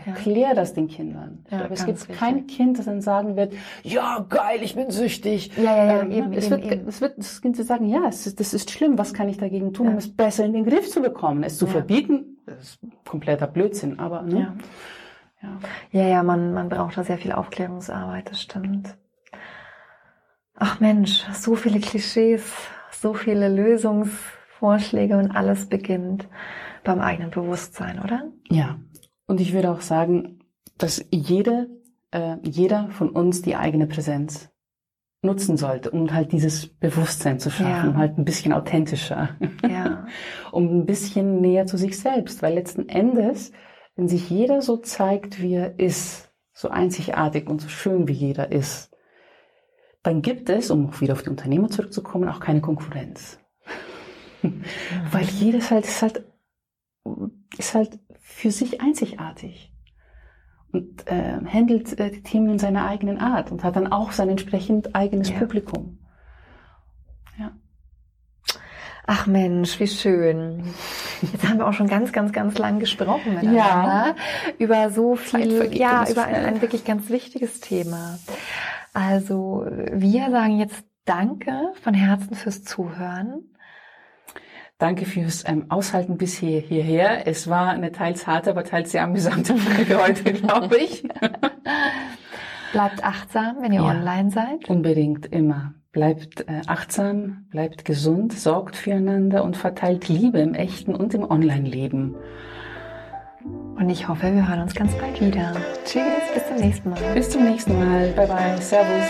Ja. Klär das den Kindern. Ja, ich glaube, es gibt richtig. Kein Kind, das dann sagen wird, ja, geil, ich bin süchtig. Ja, ja, ja, ähm, eben, es eben, wird, eben. Es wird, das Kind wird sagen, ja, es ist, das ist schlimm, was kann ich dagegen tun, ja. um es besser in den Griff zu bekommen? Es zu ja. verbieten, das ist kompletter Blödsinn, aber, ne? Ja, ja, ja, ja man, man braucht da sehr viel Aufklärungsarbeit, das stimmt. Ach Mensch, so viele Klischees, so viele Lösungsvorschläge und alles beginnt beim eigenen Bewusstsein, oder? Ja. Und ich würde auch sagen, dass jede, äh, jeder von uns die eigene Präsenz nutzen sollte, um halt dieses Bewusstsein zu schaffen, ja. halt ein bisschen authentischer, ja. um ein bisschen näher zu sich selbst. Weil letzten Endes, wenn sich jeder so zeigt, wie er ist, so einzigartig und so schön wie jeder ist, dann gibt es, um auch wieder auf die Unternehmer zurückzukommen, auch keine Konkurrenz. Ja. Weil jedes halt ist halt, ist halt für sich einzigartig und äh, handelt äh, die Themen in seiner eigenen Art und hat dann auch sein entsprechend eigenes ja. Publikum. Ja. Ach Mensch, wie schön. Jetzt haben wir auch schon ganz, ganz, ganz lang gesprochen miteinander ja. über so viel, ja, über ein, ein wirklich ganz wichtiges Thema. Also wir sagen jetzt Danke von Herzen fürs Zuhören. Danke fürs ähm, Aushalten bis hier, hierher. Es war eine teils harte, aber teils sehr amüsante Folge heute, glaube ich. Bleibt achtsam, wenn ihr ja, online seid. Unbedingt, immer. Bleibt äh, achtsam, bleibt gesund, sorgt füreinander und verteilt Liebe im echten und im Online-Leben. Und ich hoffe, wir hören uns ganz bald wieder. Tschüss, bis zum nächsten Mal. Bis zum nächsten Mal. Bye, bye. Servus.